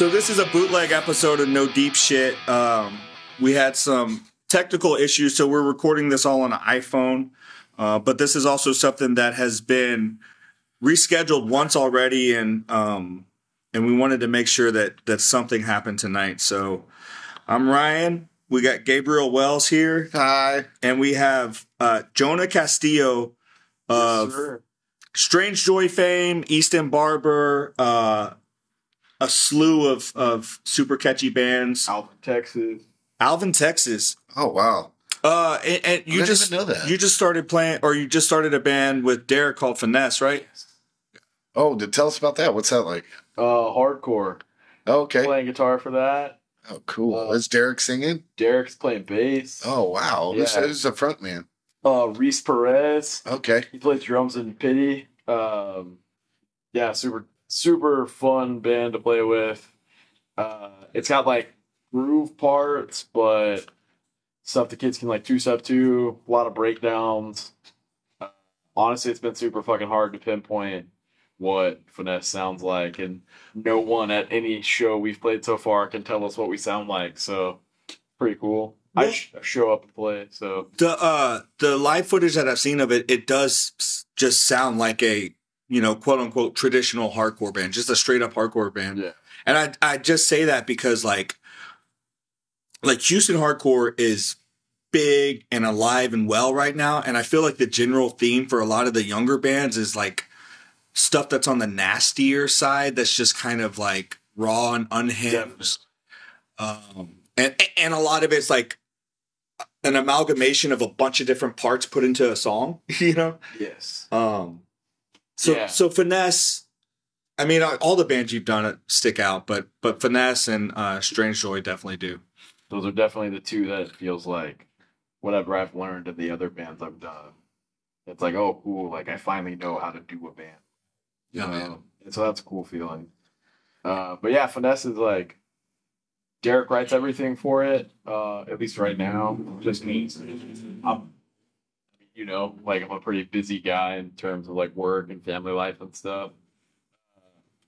So this is a bootleg episode of No Deep Shit. We had some technical issues, so we're recording this all on an iPhone. But this is also something that has been rescheduled once already, and we wanted to make sure that something happened tonight. So I'm Ryan. We got Gabriel Wells here. Hi. And we have Jonah Castillo of Strange Joy fame, Easton Barber, a slew of super catchy bands. Alvin, Texas. Oh, wow. And you just know that. You just started playing, or you just started a band with Derek called Finesse, right? Oh, tell us about that. What's that like? Hardcore. Oh, okay. Playing guitar for that. Oh, cool. Is Derek singing? Derek's playing bass. Oh, wow. Yeah. Who's the front man? Reese Perez. Okay. He plays drums in Pity. Yeah, super fun band to play with. It's got like groove parts, but stuff the kids can like two-step to, a lot of breakdowns. Honestly, it's been super fucking hard to pinpoint what Finesse sounds like, and no one at any show we've played so far can tell us what we sound like, so pretty cool. Well, I show up and play, so. The live footage that I've seen of it does just sound like a, you know, quote-unquote traditional hardcore band, just a straight-up hardcore band. Yeah. And I just say that because, like Houston hardcore is big and alive and well right now, and I feel like the general theme for a lot of the younger bands is, like, stuff that's on the nastier side that's just kind of, like, raw and unhinged. And a lot of it's, like, an amalgamation of a bunch of different parts put into a song, you know? Yes. So Finesse, I mean, all the bands you've done stick out, but Finesse and Strange Joy definitely do. Those are definitely the two that it feels like whatever I've learned of the other bands I've done. It's like, oh, cool, like I finally know how to do a band. Yeah, man. And so that's a cool feeling. But yeah, Finesse is like, Derek writes everything for it, at least right now. Just means I'm, you know, like I'm a pretty busy guy in terms of like work and family life and stuff.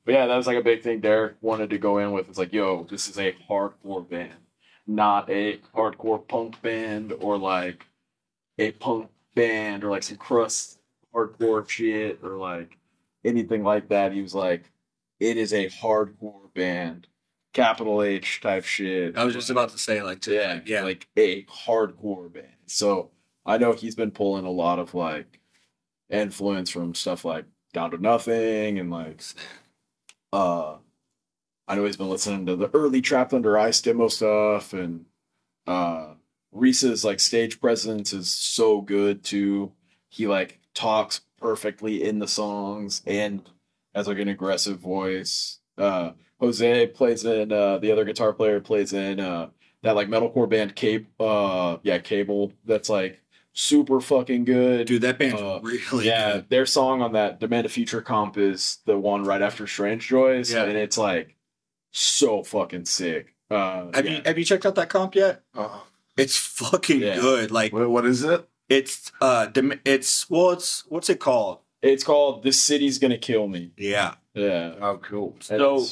But yeah, that was like a big thing Derek wanted to go in with. It's like, yo, this is a hardcore band, not a hardcore punk band or like a punk band or like some crust hardcore shit or like anything like that. He was like, it is a hardcore band. Capital H type shit. I was just about to say, like, like a hardcore band. So I know he's been pulling a lot of like influence from stuff like Down to Nothing and like, I know he's been listening to the early Trapped Under Ice demo stuff, and Reese's like stage presence is so good too. He like talks perfectly in the songs and has like an aggressive voice. Jose plays in, the other guitar player plays in that like metalcore band Cable. Cable. That's like super fucking good, dude. That band's really good. Their song on that Demand a Future comp is the one right after Strange Joys, and it's like so fucking sick. Have you checked out that comp yet? It's fucking good. Like, what is it? It's what's it called? It's called This City's Going to Kill Me. Yeah, yeah. Oh, cool. So.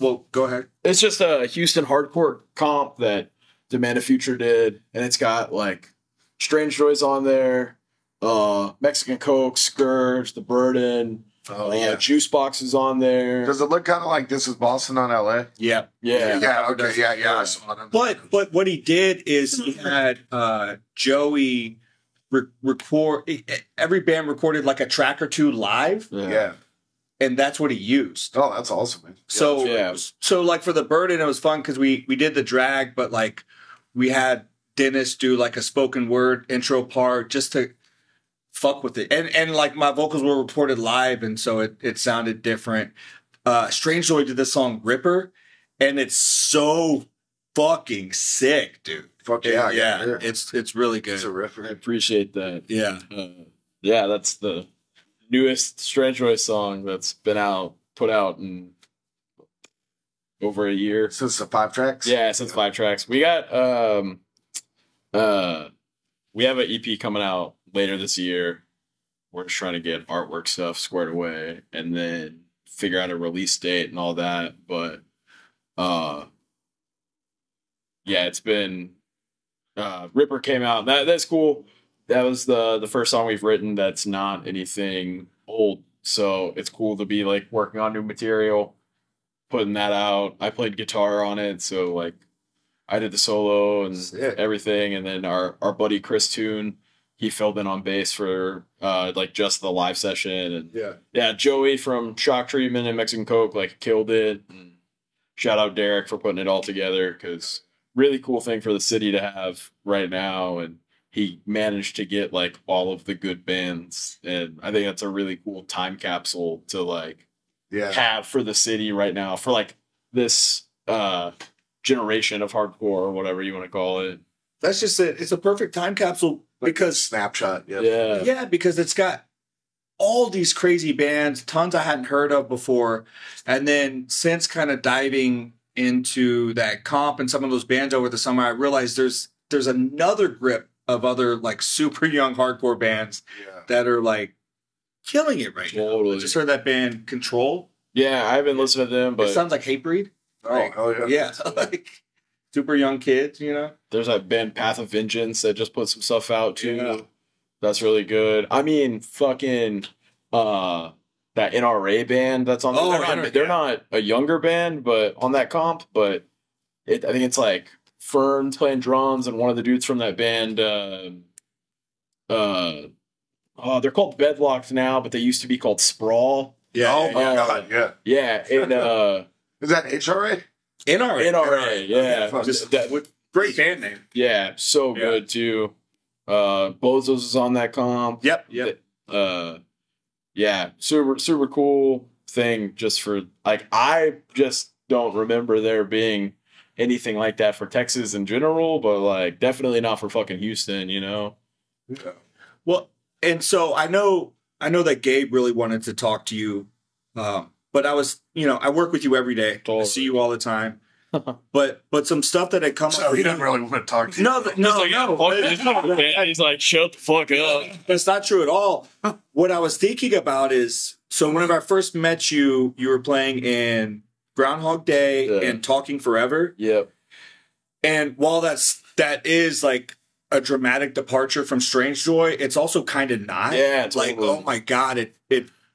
Well, go ahead. It's just a Houston hardcore comp that Demand a Future did, and it's got like Strange Joys on there, Mexican Coke, Scourge, The Burden, Juice Boxes on there. Does it look kind of like This Is Boston on LA? Yeah, yeah, yeah. Okay, yeah. I saw them. But what he did is he had Joey record. Every band recorded like a track or two live. Yeah. And that's what he used. Oh, that's awesome, man. So like for The Burden, it was fun because we did the drag, but like we had Dennis do like a spoken word intro part just to fuck with it. And like my vocals were recorded live, and so it sounded different. Strange Joy did this song Ripper, and it's so fucking sick, dude. Fuck yeah. Yeah. It's really good. It's a ripper. I appreciate that. Yeah. That's the newest Strange Joy song that's been put out in over a year. Since the 5 tracks? Yeah, since 5 tracks. We got, we have an EP coming out later this year. We're just trying to get artwork stuff squared away and then figure out a release date and all that. But Yeah, it's been Ripper came out. That's cool. That was the first song we've written that's not anything old. So it's cool to be like working on new material, putting that out. I played guitar on it, so like I did the solo and everything, and then our buddy Chris Toon, he filled in on bass for like just the live session. And yeah, Joey from Shock Treatment and Mexican Coke like killed it. And shout out Derek for putting it all together, because really cool thing for the city to have right now, and he managed to get like all of the good bands, and I think that's a really cool time capsule to like have for the city right now, for like this generation of hardcore or whatever you want to call it. That's just it. It's a perfect time capsule, because snapshot. Yeah, because it's got all these crazy bands, tons I hadn't heard of before, and then since kind of diving into that comp and some of those bands over the summer, I realized there's another grip of other like super young hardcore bands that are like killing it right now. I just heard that band Control. Yeah, I haven't listened to them, but it sounds like Hatebreed. Oh yeah, like super young kids, you know. There's that band Path of Vengeance that just put some stuff out too. Yeah. That's really good. I mean, fucking that NRA band that's on. They're not a younger band, but on that comp. But I think it's like Fern's playing drums, and one of the dudes from that band, they're called Bedlocked now, but they used to be called Sprawl. Yeah. And is that HRA? NRA. Yeah. Great band name. Yeah. So good too. Bozos is on that comp. Yep. Yeah. Super cool thing. Just for like, I just don't remember there being anything like that for Texas in general, but like definitely not for fucking Houston, you know? Yeah. Well, and so I know that Gabe really wanted to talk to you. But I was, I work with you every day. Totally. I see you all the time. But some stuff that had come up. So he didn't really want to talk to you. No. He's like, shut the fuck up. That's not true at all. What I was thinking about is, so whenever I first met you, you were playing in Groundhog Day and Talking Forever. Yep. And while that is like a dramatic departure from Strange Joy, it's also kind of not. Yeah, it's like, oh my God,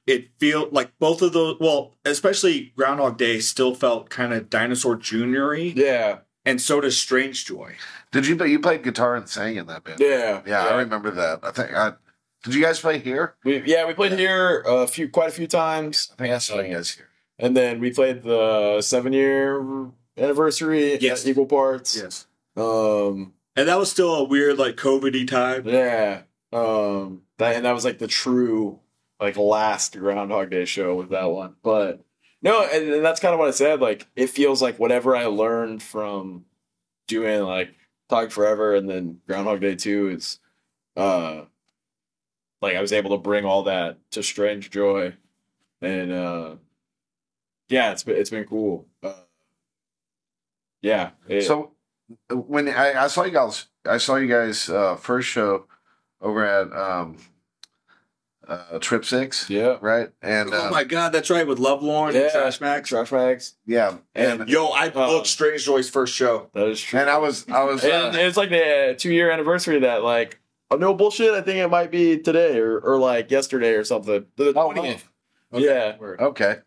it feel like both of those, well, especially Groundhog Day still felt kind of Dinosaur Jr.-y. Yeah. And so does Strange Joy. You played guitar and sang in that band. Yeah. Yeah, I remember that. I think did you guys play here? We played here quite a few times. I think that's what you guys here. And then we played the 7-year anniversary at Equal Parts. Yes. And that was still a weird, like, COVID-y time. Yeah. And that was like the true, like, last Groundhog Day show with that one. But no, and that's kind of what I said. Like, it feels like whatever I learned from doing like Talk Forever and then Groundhog Day 2 is like I was able to bring all that to Strange Joy. And it's been cool. So when I saw you guys first show over at Trip Six, right, and oh my God, that's right, with Lovelorn, and Trash Max, and yo, I booked Strange Joy's first show. That is true, and I was, and it's like the 2-year anniversary of that, like, oh, no bullshit. I think it might be today or like yesterday or something. The 20th, okay,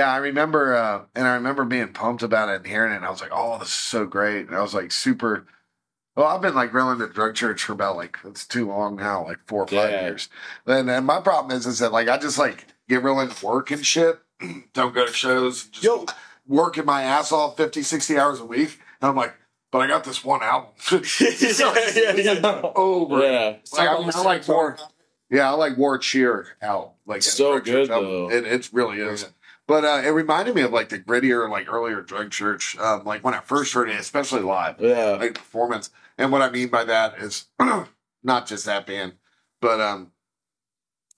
I remember, and I remember being pumped about it and hearing it, and I was like, oh, this is so great, and I was like super. Well, I've been like grilling at Drug Church for about like, it's too long now, like 4 or 5 years. And my problem is that like I just like get real into work and shit, don't go to shows, just working my ass off 50, 60 hours a week. And I'm like, but I got this one album. Over. Yeah. Like, I like War. Yeah, I like War Cheer out. Like, so good though. It really is. Yeah. But it reminded me of like the grittier, like earlier Drug Church, like when I first heard it, especially live, like performance. And what I mean by that is not just that band, but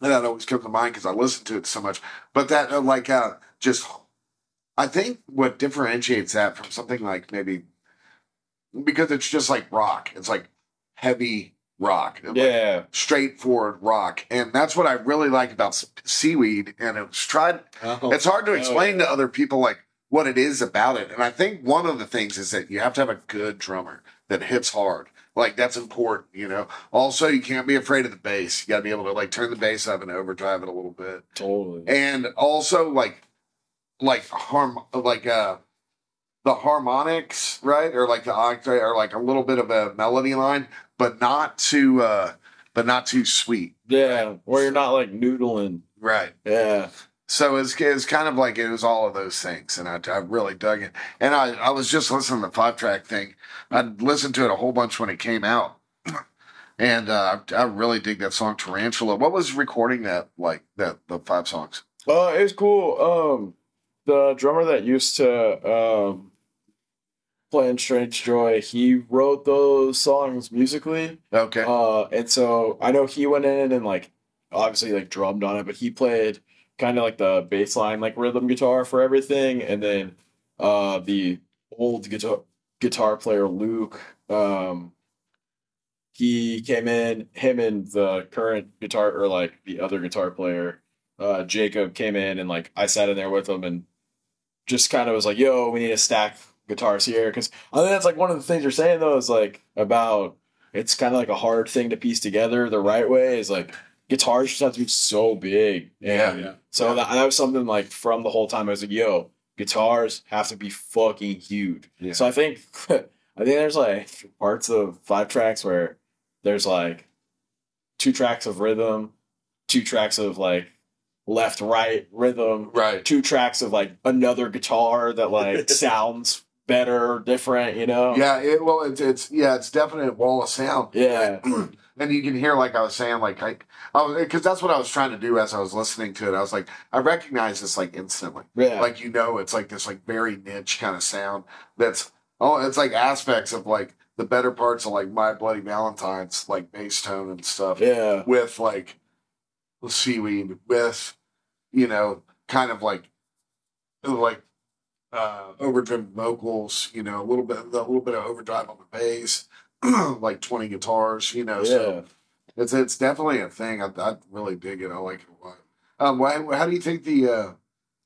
that always comes to mind because I listened to it so much. But that I think what differentiates that from something like maybe because it's just like rock, it's like heavy rock, like straightforward rock, and that's what I really like about Seaweed. And it's hard to explain to other people like what it is about it. And I think one of the things is that you have to have a good drummer that hits hard. Like, that's important, you know. Also, you can't be afraid of the bass. You got to be able to, like, turn the bass up and overdrive it a little bit. Totally. And also, the harmonics, right? Or like the octave, or like a little bit of a melody line, but not too sweet. Yeah. Right? Where you're not like noodling. Right. Yeah. So it's kind of like, it was all of those things. And I really dug it. And I was just listening to the 5-track thing. I listened to it a whole bunch when it came out. And I really dig that song Tarantula. What was recording that, like, the 5 songs? It was cool. The drummer that used to play in Strange Joy, he wrote those songs musically. Okay. And so I know he went in and, like, obviously, like, drummed on it, but he played kind of like the bass line, like rhythm guitar for everything. And then the old guitar player, Luke, he came in, him and the current guitar, or like the other guitar player, Jacob, came in, and like I sat in there with him and just kind of was like, yo, we need to stack guitars here. Cause I think that's like one of the things you're saying though, is like about, it's kind of like a hard thing to piece together the right way, is like, guitars just have to be so big. And yeah. So that was something like from the whole time I was like, yo, guitars have to be fucking huge. Yeah. So I think there's like parts of 5 tracks where there's like 2 tracks of rhythm, 2 tracks of like left, right rhythm, right, 2 tracks of like another guitar that like sounds better or different, you know? Yeah. It's definitely a wall of sound. Yeah. And you can hear, like I was saying, because that's what I was trying to do as I was listening to it. I was like, I recognize this, like, instantly. Yeah. Like, you know, it's, like, this, like, very niche kind of sound that's, it's, like, aspects of, like, the better parts of, like, My Bloody Valentine's, like, bass tone and stuff. Yeah. With, like, Seaweed, with, you know, kind of, like overdriven vocals, you know, a little bit of overdrive on the bass. Like 20 guitars, you know. Yeah. So it's definitely a thing. I really dig it. I like it a lot. How do you think the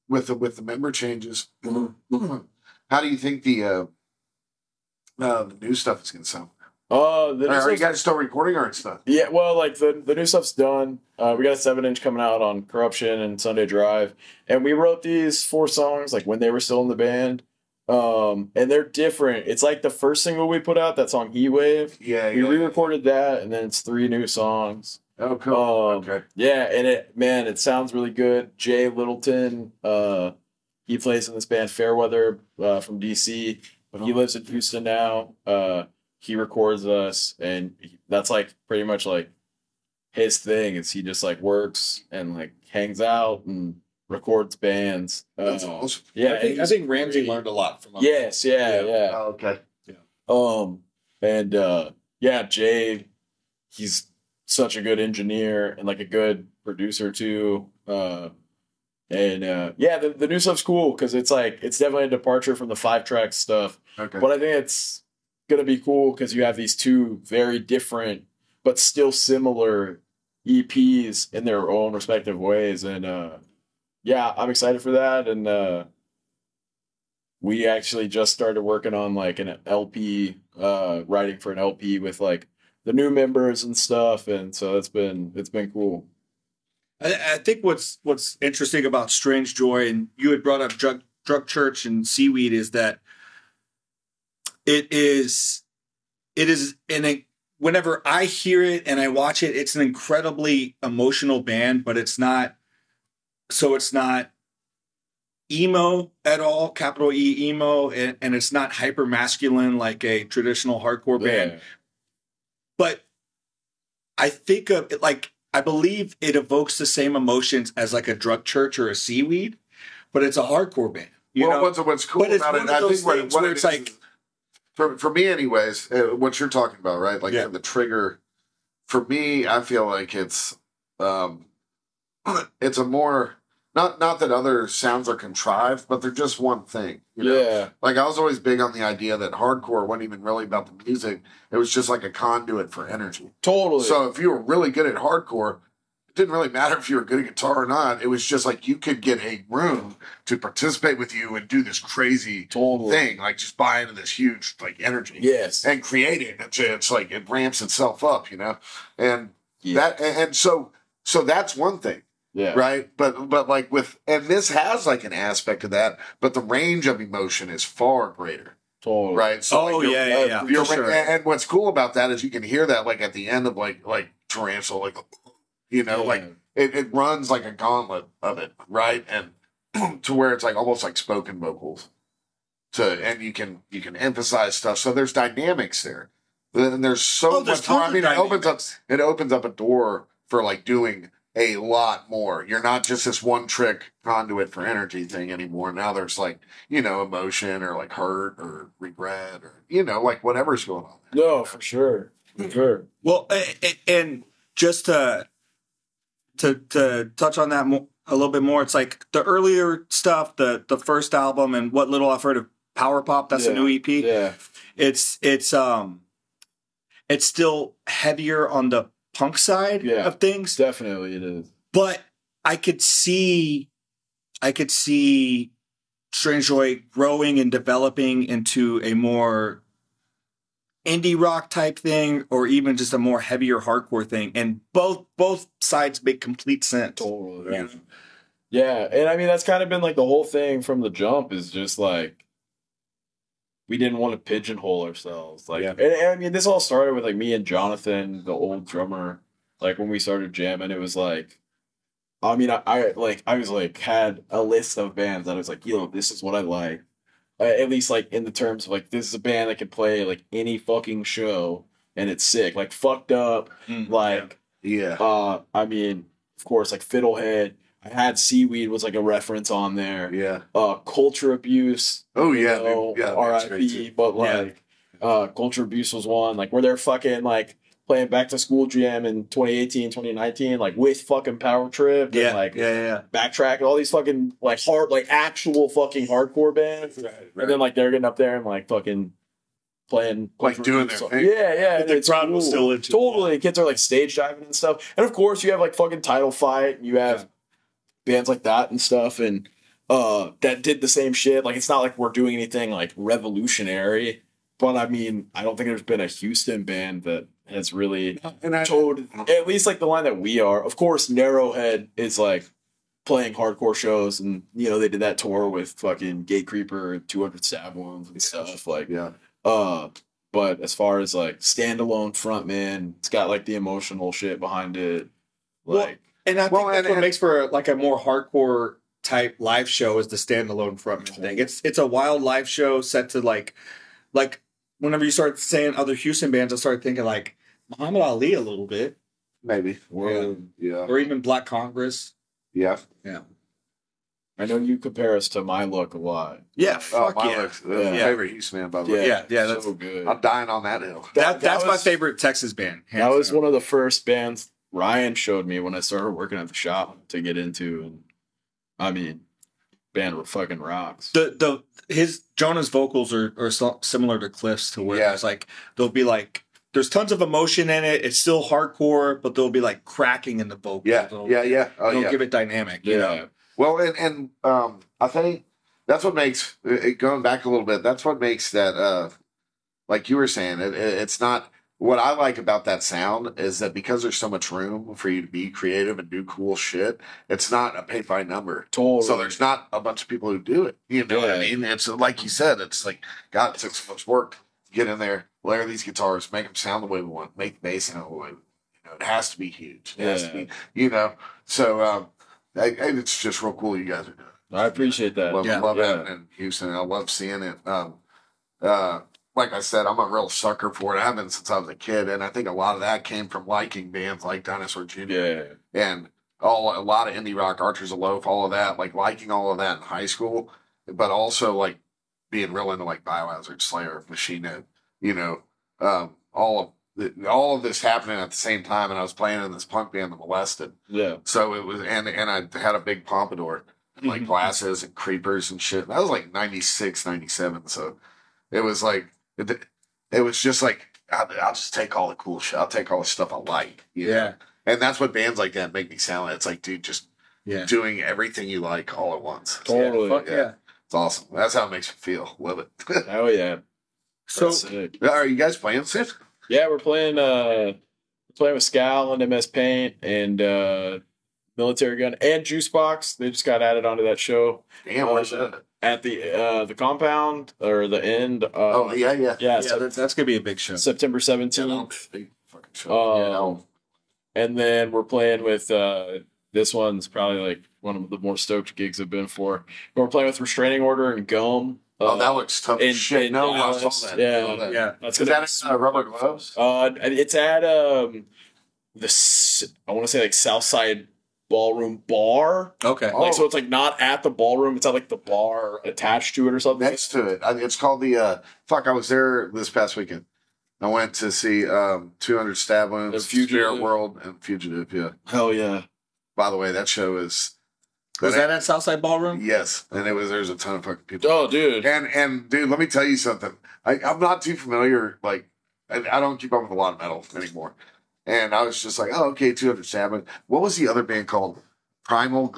with the member changes? How do you think the new stuff is going to sound? Are you guys still recording or it's done? Yeah, well, like the new stuff's done. We got a 7-inch coming out on Corruption and Sunday Drive, and we wrote these 4 songs like when they were still in the band. And they're different. It's like the first single we put out, that song E-Wave. Yeah. We re-recorded that, and then it's 3 new songs. Oh, cool. Okay. Yeah, and it sounds really good. Jay Littleton, he plays in this band Fairweather from DC, but he lives in Houston now. He records us, and that's like pretty much like his thing, is he just like works and like hangs out and records bands. That's awesome. Yeah, I think Ramsey learned a lot from us. Yes, yeah. Oh, okay. Yeah. Jay, he's such a good engineer and like a good producer too. The new stuff's cool because it's like, it's definitely a departure from the 5-track stuff. Okay. But I think it's gonna be cool because you have these 2 very different but still similar EPs in their own respective ways, and yeah, I'm excited for that. And we actually just started working on like an LP, writing for an LP with like the new members and stuff. And so it's been cool. I think what's interesting about Strange Joy, and you had brought up Drug Church and Seaweed, is that it is whenever I hear it and I watch it, it's an incredibly emotional band, but it's not. So it's not emo at all, capital E emo, and it's not hyper masculine like a traditional hardcore band. Yeah. But I think of it like, I believe it evokes the same emotions as like a Drug Church or a Seaweed, but it's a hardcore band. You know? What's cool about it, I think what it's like, for me anyways, what you're talking about, right? Like, yeah, the trigger for me, I feel like it's a more, not that other sounds are contrived, but they're just one thing, you know? Yeah. Like, I was always big on the idea that hardcore wasn't even really about the music. It was just like a conduit for energy. Totally. So if you were really good at hardcore, it didn't really matter if you were good at guitar or not. It was just like you could get a room to participate with you and do this crazy thing, like just buy into this huge like energy, and create it. It's like it ramps itself up, you know, and that and so that's one thing, right? But like with and this has like an aspect of that, but the range of emotion is far greater. Right. So You're, and what's cool about that is you can hear that like at the end of like Tarantula, like you know, like it runs like a gauntlet of it, right? And to where it's like almost like spoken vocals. And you can emphasize stuff. So there's dynamics there. And there's so much. I mean, it opens up a door for like doing a lot more. You're not just this one trick conduit for energy thing anymore. Now there's like, you know, emotion or like hurt or regret or, you know, like whatever's going on. No, for sure. For sure. Well, and just to touch on that a little bit more, it's like the earlier stuff, the first album and what little I've heard of Power Pop, that's a new EP. Yeah. It's still heavier on the punk side of things, definitely it is. But I could see Strange Joy growing and developing into a more indie rock type thing, or even just a more heavier hardcore thing. And both sides make complete sense. Totally, yeah. Yeah, and I mean that's kind of been like the whole thing from the jump is just like we didn't want to pigeonhole ourselves. Like, and I mean, this all started with like me and Jonathan, the old drummer. Like when we started jamming, it was like, I mean, I had a list of bands that I was like, yo, this is what I like. At least like in the terms of like, this is a band that can play like any fucking show and it's sick. Like Fucked Up. Like, I mean, of course, like Fiddlehead. I had Seaweed was like a reference on there. Yeah. Culture Abuse. Oh yeah. R.I.P. But like Culture Abuse was one. Like where they're fucking like playing Back to School Jam in 2018, 2019, like with fucking Power Trip. Yeah. And, like Backtrack and all these fucking like hard like actual fucking hardcore bands. Right. And then like they're getting up there and like fucking playing like doing their thing. Yeah. The crowd was still into it. Kids are like stage diving and stuff. And of course you have like fucking Title Fight and you have bands like that and stuff, and that did the same shit. Like it's not like we're doing anything like revolutionary, but I mean I don't think there's been a Houston band that has really told at least like the line that we are. Of course Narrowhead is like playing hardcore shows, and you know they did that tour with fucking Gate Creeper and 200 Stab Wounds and stuff like but as far as like standalone frontman, it's got like the emotional shit behind it, like and I think that's what makes for like a more hardcore type live show is the standalone frontman thing. It's a wild live show set to like whenever you start saying other Houston bands, I started thinking like Muhammad Ali a little bit, maybe, or even Black Congress. Yeah. I know you compare us to My Look a lot. Yeah, Look's my favorite Houston band, by the way. Yeah, that's so good. I'm dying on that hill. That's my favorite Texas band. That was one of the first bands Ryan showed me when I started working at the shop to get into, and I mean, band fucking rocks. His Jonah's vocals are similar to Cliff's, to where it's like there'll be like there's tons of emotion in it. It's still hardcore, but there'll be like cracking in the vocals. They'll give it dynamic. You know? Well, and I think that's what makes going back a little bit. That's what makes that like you were saying, it's not. What I like about that sound is that because there's so much room for you to be creative and do cool shit, it's not a paint by number. Totally. So there's not a bunch of people who do it. You know what I mean? It's like you said, it's like, God, it took so much work. Get in there, layer these guitars, make them sound the way we want, make the bass sound the way we want. You know, it has to be huge. It has to be, you know. So it's just real cool you guys are doing. I appreciate that. Love having it in Houston. I love seeing it. Like I said, I'm a real sucker for it. I haven't since I was a kid, and I think a lot of that came from liking bands like Dinosaur Jr. And a lot of indie rock, Archers of Loaf, all of that, like liking all of that in high school, but also like being real into like Biohazard, Slayer, Machine Head, you know, all of this happening at the same time, and I was playing in this punk band, The Molested. Yeah. So it was, and I had a big pompadour, and, like glasses and creepers and shit. That was like 96, 97, so it was like. It was just like I'll just take all the cool shit. I'll take all the stuff I like. You know? And that's what bands like that make me sound. It's like, dude, just doing everything you like all at once. Totally. Fuck yeah. It's awesome. That's how it makes me feel. Love it. Hell yeah. So, are you guys playing soon? Yeah, we're playing with Scal and MS Paint and Military Gun and Juice Box. They just got added onto that show. Damn, where's that? At the compound or the end. Yeah, so that's going to be a big show. September 17th. Big fucking show. And then we're playing with this one's probably like one of the more stoked gigs I've been for. But we're playing with Restraining Order and Gum. That looks tough as shit. No, I saw that. Yeah. Is that Rubber Gloves? It's at I want to say like Southside Ballroom Bar. Okay. So it's like not at the ballroom. It's at like the bar attached to it or something. Next to it. It's called the I was there this past weekend. I went to see 200 Stab Wounds, Spirit World, and Fugitive. Yeah. Hell yeah. By the way, that show is... Was that at Southside Ballroom? Yes, and there's a ton of fucking people. Oh, dude, and dude, let me tell you something. I'm not too familiar. Like, I don't keep up with a lot of metal anymore. And I was just like, oh, okay, 200 Sabbath. What was the other band called? Primal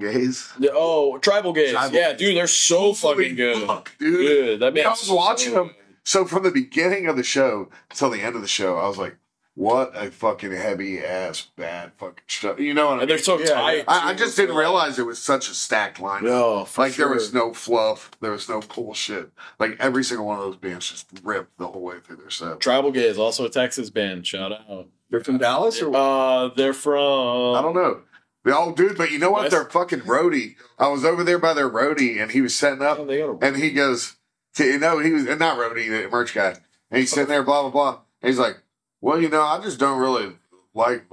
Gaze. Oh, Tribal Gaze. Yeah, dude, they're so fucking good, dude. That man. I was watching them. So from the beginning of the show till the end of the show, I was like, what a fucking heavy ass bad fucking stuff. You know what I mean? And they're so tight. I just didn't realize it was such a stacked lineup. No, for sure. There was no fluff. There was no cool shit. Like every single one of those bands just ripped the whole way through their set. Tribal Gaze, also a Texas band. Shout out. They're from Dallas or what? They're from, I don't know. Oh, dude, but you know what? Their fucking roadie. I was over there by their roadie and he was setting up and he goes to, he was not roadie, the merch guy. And he's sitting there, blah, blah, blah. And he's like, well, I just don't really like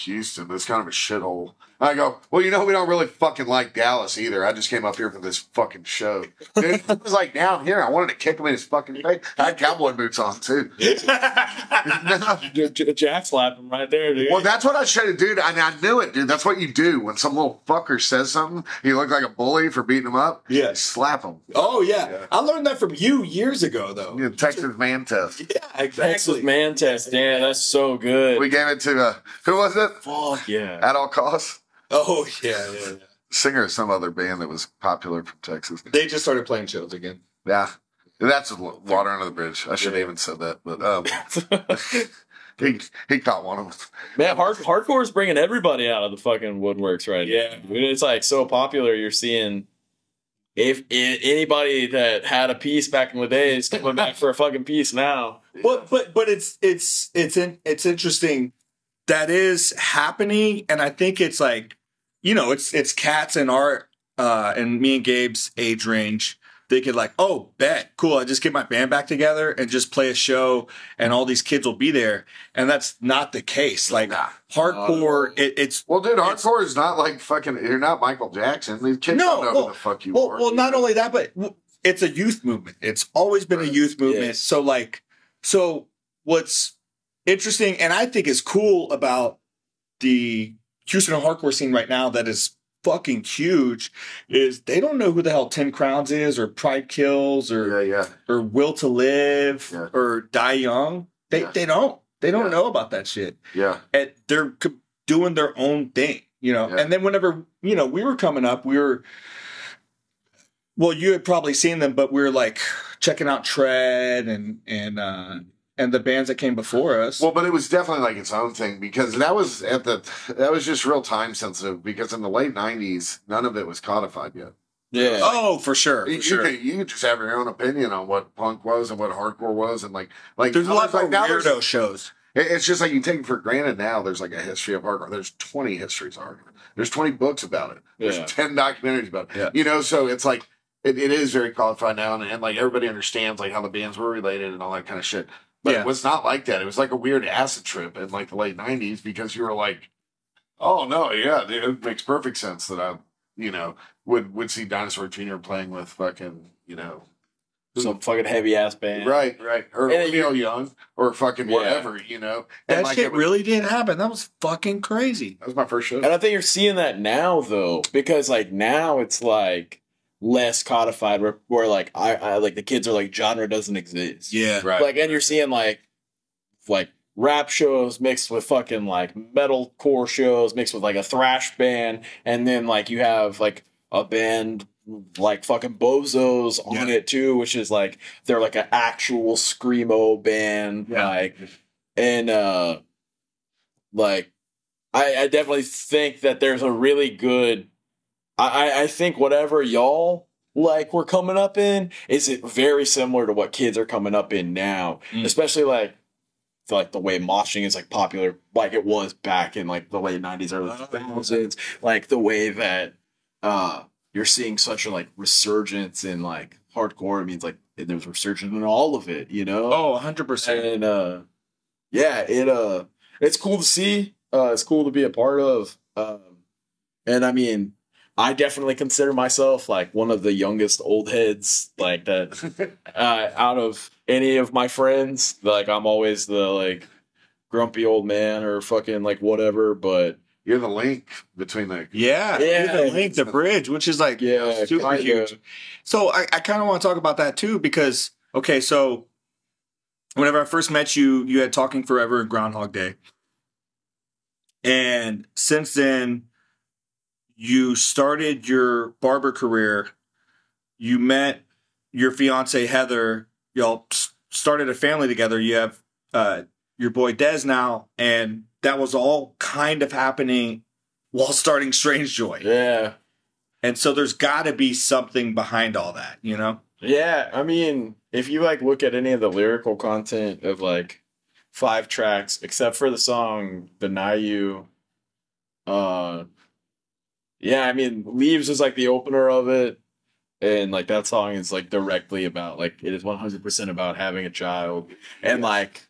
Houston. It's kind of a shithole. And I go, well, we don't really fucking like Dallas either. I just came up here for this fucking show. Dude, it was like down here. I wanted to kick him in his fucking face. I had cowboy boots on, too. Jack slapped him right there, dude. Well, that's what I should have, dude. I knew it, dude. That's what you do. When some little fucker says something, you look like a bully for beating him up. Yeah. You slap him. Oh, yeah. I learned that from you years ago, though. Yeah, Texas Man Test. Yeah, exactly. Texas Man Test. Yeah, that's so good. We gave it to, who was it? Fuck, yeah. At All Costs. Oh, yeah. Singer of some other band that was popular from Texas. They just started playing shows again. Yeah. That's water under the bridge. I shouldn't have even said that, but he caught one of them. Man, hardcore is bringing everybody out of the fucking woodworks right now. Yeah. It's like so popular. You're seeing if anybody that had a piece back in the day is coming back for a fucking piece now. But it's interesting. That is happening, and I think it's like, it's cats and art and me and Gabe's age range. They could like, oh, bet. Cool. I just get my band back together and just play a show and all these kids will be there. And that's not the case. Like hardcore, it's... Well, dude, hardcore is not like fucking... You're not Michael Jackson. These kids don't know who the fuck you are. Well, not only that, but it's a youth movement. It's always been a youth movement. Yes. So what's... interesting, and I think is cool about the Houston hardcore scene right now that is fucking huge is they don't know who the hell 10 Crowns is or Pride Kills or Will to Live or Die Young. They don't. They don't know about that shit. Yeah. And they're doing their own thing, Yeah. And then whenever, we were coming up, you had probably seen them, but we were like checking out Tread and the bands that came before us. Well, but it was definitely like its own thing because that was just real time sensitive because in the late 90s, none of it was codified yet. Yeah. Oh, for sure. You could just have your own opinion on what punk was and what hardcore was. And like there's a lot of weirdo shows. It's just like you take it for granted now. There's like a history of hardcore. There's 20 histories of hardcore. There's 20 books about it. There's 10 documentaries about it. Yeah. So it's like, it is very codified now. And like everybody understands like how the bands were related and all that kind of shit. But it was not like that. It was like a weird acid trip in like the late 90s because you were like, oh, no, yeah, it makes perfect sense that I, would see Dinosaur Jr. playing with fucking, some fucking heavy-ass band. Right. Or Neil Young or fucking whatever, And that shit really did happen. That was fucking crazy. That was my first show. And I think you're seeing that now, though, because like now it's like, less codified where like I like the kids are like genre doesn't exist. Yeah. Right. Like and you're seeing like rap shows mixed with fucking like metal core shows mixed with like a thrash band, and then like you have like a band like fucking Bozos on it too, which is like they're like an actual screamo band, like, and like I definitely think that there's a really good. I think whatever y'all like were coming up in is it very similar to what kids are coming up in now, especially like the way moshing is like popular, like it was back in like the late 90s, early 2000s, like the way that you're seeing such a like resurgence in like hardcore. It means like there's a resurgence in all of it, you know? Oh, 100%. And it's cool to see. It's cool to be a part of. And I mean, I definitely consider myself like one of the youngest old heads like that out of any of my friends. Like I'm always the like grumpy old man or fucking like whatever, but you're the link between the... You're the link, the bridge, which is like super huge. So I kind of want to talk about that too, because, okay, so whenever I first met you, you had Talking Forever and Groundhog Day. And since then, you started your barber career. You met your fiance, Heather. Y'all started a family together. You have your boy Dez now, and... that was all kind of happening while starting Strange Joy. Yeah. And so there's got to be something behind all that, you know? Yeah. I mean, if you, like, look at any of the lyrical content of, like, 5 tracks, except for the song Deny You, I mean, Leaves is, like, the opener of it. And, like, that song is, like, directly about, like, it is 100% about having a child. And, like...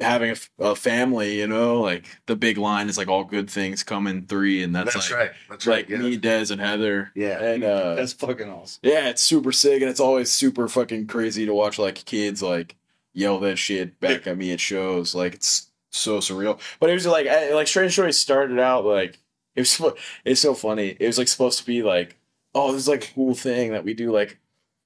having a family, you know, like the big line is like all good things come in 3, and that's like, right. That's like right. Me, Dez, and Heather. Yeah, and that's fucking awesome. Yeah, it's super sick, and it's always super fucking crazy to watch like kids like yell that shit back at me at shows. Like it's so surreal. But it was like Strange Joy started out like it's so funny. It was like supposed to be like, oh, this is like a cool thing that we do, like,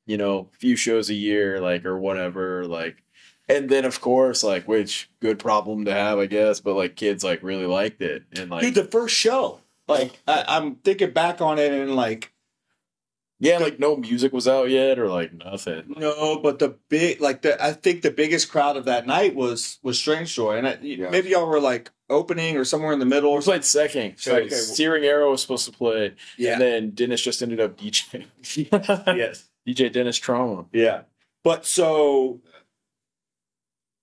you know, a few shows a year, like, or whatever, like. And then, of course, like, which good problem to have, I guess. But like, kids like really liked it, and like, dude, the first show, like, I'm thinking back on it, and like, yeah, like no music was out yet, or like nothing. No, but the big, like, I think the biggest crowd of that night was Strange Joy, and maybe y'all were like opening or somewhere in the middle. We played second. So like, Searing Arrow was supposed to play, and then Dennis just ended up DJing. Yes, DJ Dennis Trauma. Yeah, but so.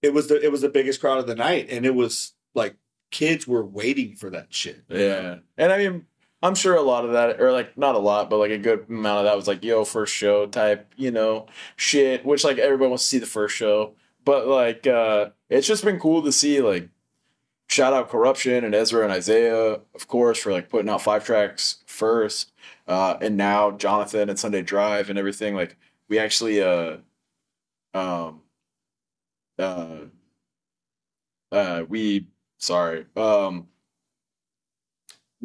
It was the biggest crowd of the night, and it was like kids were waiting for that shit. Yeah, know? And I mean, I'm sure a lot of that, or like not a lot, but like a good amount of that was like, yo, first show type, you know, shit. Which like everybody wants to see the first show, but like it's just been cool to see. Like, shout out Corruption and Ezra and Isaiah, of course, for like putting out 5 tracks first, and now Jonathan and Sunday Drive and everything. Like, we actually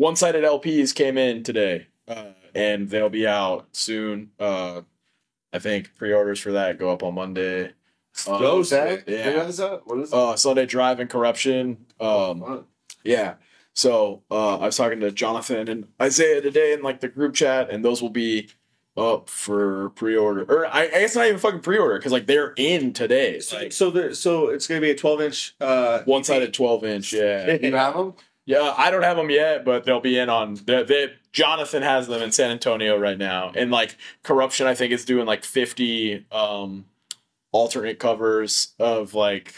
one-sided LPs came in today, and they'll be out soon. I think pre-orders for that go up on Monday. What is that? Sunday Drive and Corruption. So I was talking to Jonathan and Isaiah today in like the group chat, and those will be up for pre-order, or I guess not even fucking pre-order, because like they're in today. Like, so it's gonna be a 12-inch, one-sided 12-inch. Yeah, you have them? Yeah, I don't have them yet, but they'll be in on. Jonathan has them in San Antonio right now, and like Corruption, I think, is doing like 50 alternate covers of like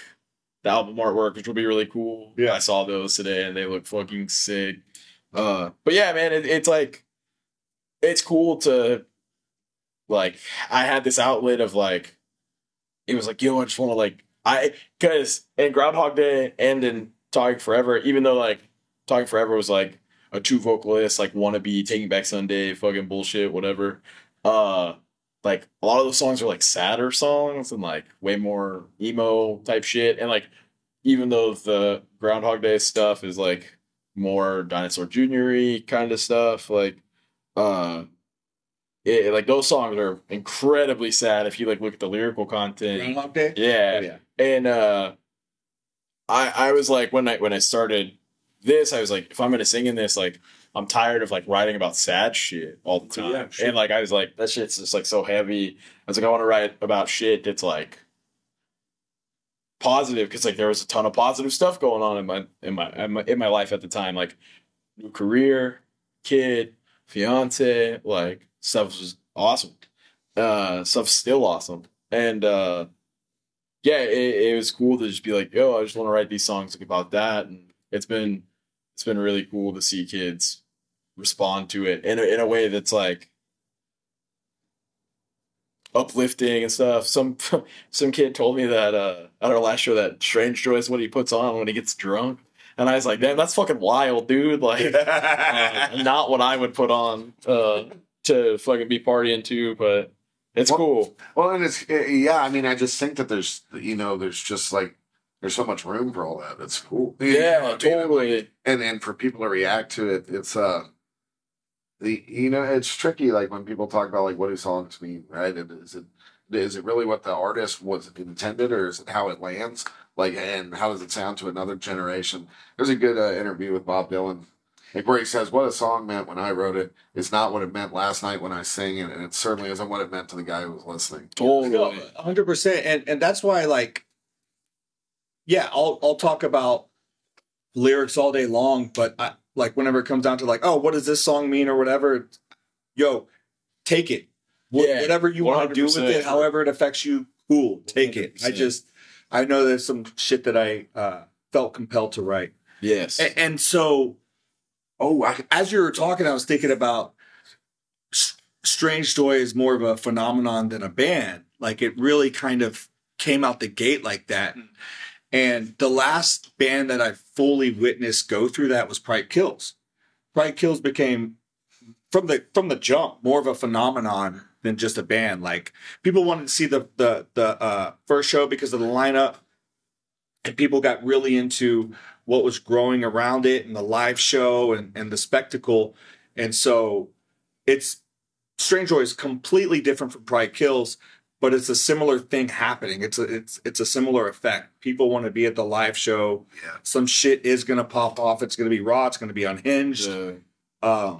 the album artwork, which will be really cool. Yeah, I saw those today, and they look fucking sick. But yeah, man, it's like it's cool to. Like, I had this outlet of, like, it was like, yo, I just want to, like, because in Groundhog Day and in Talking Forever, even though, like, Talking Forever was, like, a 2-vocalist, like, wannabe, Taking Back Sunday, fucking bullshit, whatever. Like, a lot of those songs are, like, sadder songs and, like, way more emo type shit. And, like, even though the Groundhog Day stuff is, like, more Dinosaur Jr.-y kind of stuff, like, like those songs are incredibly sad if you like look at the lyrical content. Groundhog Day? Yeah. Oh, yeah. And I was like, when I started this, I was like, if I'm gonna sing in this, like, I'm tired of like writing about sad shit all the time. Yeah, sure. And like, I was like, that shit's just like so heavy. I was like, I want to write about shit that's like positive, because like there was a ton of positive stuff going on in my life at the time, like new career, kid, fiance, like stuff was awesome. Stuff's still awesome. And yeah, it was cool to just be like, yo, I just want to write these songs like about that. And it's been really cool to see kids respond to it in a way that's like uplifting and stuff. Some kid told me that at our last show that Strange Joy is what he puts on when he gets drunk. And I was like, damn, that's fucking wild, dude. Like, not what I would put on to fucking be partying to, but it's cool. Well, and it's, yeah, I mean, I just think that there's, you know, there's just like, there's so much room for all that. It's cool. Yeah, you know, totally. Like, and for people to react to it, it's, you know, it's tricky. Like when people talk about like, what do songs mean, right? And is it really what the artist was intended, or is it how it lands? Like, and how does it sound to another generation? There's a good interview with Bob Dylan, like, where he says, what a song meant when I wrote it is not what it meant last night when I sang it, and it certainly isn't what it meant to the guy who was listening. Totally. No, 100%. And that's why, like, yeah, I'll talk about lyrics all day long, but I, like, whenever it comes down to like, oh, what does this song mean or whatever, yo, take it. Yeah, whatever you want to do with it, however it affects you, cool, take 100%. It. I know there's some shit that I felt compelled to write. Yes. And so, as you were talking, I was thinking about Strange Joy is more of a phenomenon than a band. Like, it really kind of came out the gate like that. And the last band that I fully witnessed go through that was Pride Kills. Pride Kills became, from the jump, more of a phenomenon than just a band. Like, people wanted to see the first show because of the lineup, and people got really into what was growing around it and the live show and the spectacle. And so it's, Strange Joy is completely different from Pride Kills, but it's a similar thing happening. It's a similar effect. People want to be at the live show. Yeah. Some shit is going to pop off. It's going to be raw. It's going to be unhinged. Yeah.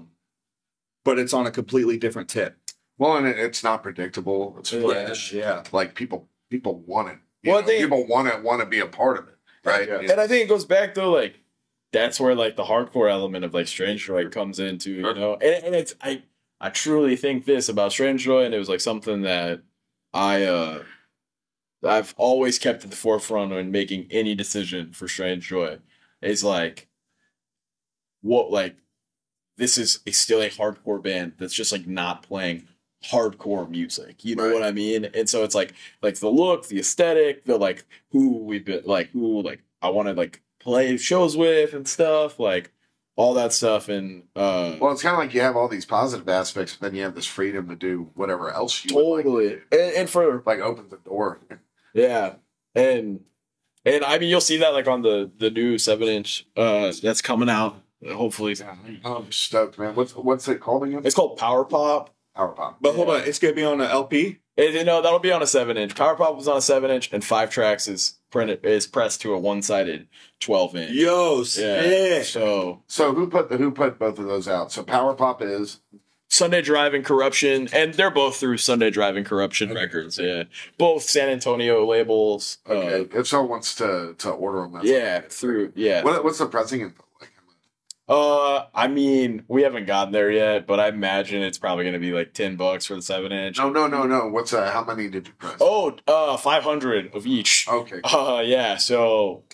But it's on a completely different tip. Well, and it's not predictable. It's fresh. Yeah. Like, people want it. People want to be a part of it, right? Yeah. And I think it goes back to, like, that's where, like, the hardcore element of, like, Strange Joy comes into, you know? And it's, I truly think this about Strange Joy, and it was, like, something that I've always kept at the forefront when making any decision for Strange Joy. It's, like, what, like, this is still a hardcore band that's just, like, not playing hardcore music, you know what I mean? And so it's like the look, the aesthetic, the like who we've been like, who like I want to like play shows with and stuff, like all that stuff. And well, it's kind of like you have all these positive aspects, but then you have this freedom to do whatever else you totally would like to do. And for like opens the door. Yeah, and I mean, you'll see that like on the new 7-inch that's coming out hopefully. Yeah, I'm stoked, man. What's it called again? It's called Power Pop. Power Pop. But hold on, it's going to be on an LP? No, that'll be on a 7-inch. Power Pop was on a 7-inch, and 5 tracks is pressed to a one-sided 12-inch. Yo, sick. Yeah. So who put both of those out? So Power Pop is? Sunday Drive and Corruption, and they're both through Sunday Drive and Corruption Records. Yeah, both San Antonio labels. Okay, if someone wants to order them, that's through, yeah. What's the pressing info? I mean, we haven't gotten there yet, but I imagine it's probably going to be like $10 for the 7-inch. No. What's how many did you press? Oh, 500 of each. Okay. Yeah. So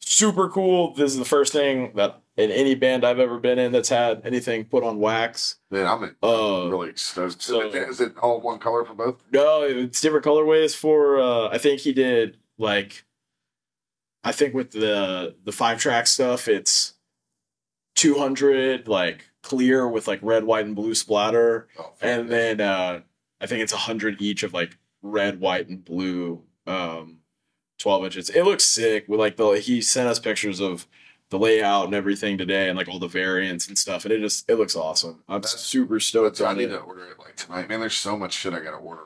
super cool. This is the first thing that in any band I've ever been in that's had anything put on wax. Man, I'm really stoked. So, is it all one color for both? No, it's different colorways for. I think he did like. I think with the 5-track stuff, it's 200 like clear with like red, white, and blue splatter, and then I think it's 100 each of like red, white, and blue 12 inches. It looks sick. With like he sent us pictures of the layout and everything today, and like all the variants and stuff, and it looks awesome. That's super stoked. I need to order it like tonight, man. There's so much shit I gotta order.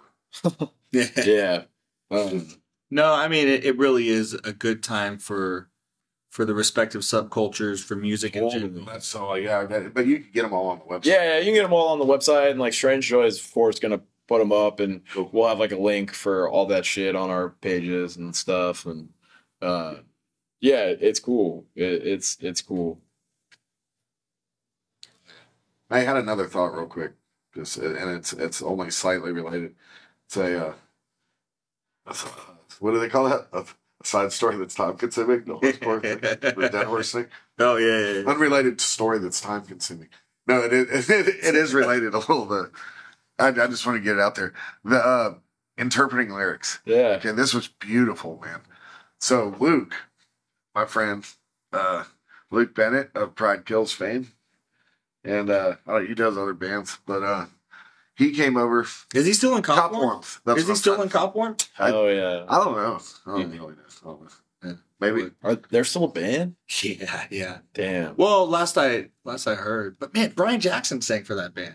Yeah. No, I mean, it really is a good time for the respective subcultures, for music in general. That's all, yeah. But you can get them all on the website. Yeah, you can get them all on the website. And, like, Strange Joy is, of course, going to put them up. And we'll have, like, a link for all that shit on our pages and stuff. And, yeah, it's cool. It's cool. I had another thought real quick. Just, and it's only slightly related. It's a... what do they call that? A side story that's time-consuming. No, the dead horse thing. Oh yeah. Unrelated story that's time-consuming. No, it is related a little bit. I just want to get it out there. The interpreting lyrics. Yeah. Okay, this was beautiful, man. So Luke, my friend, Luke Bennett of Pride Kills fame, and he does other bands, but he came over. Is he still in Cop Warmth? Is he still in Cop Warmth? Oh, yeah. I don't know. I don't know. Maybe. Are they still a band? Yeah, yeah. Damn. Well, last I heard. But, man, Brian Jackson sang for that band.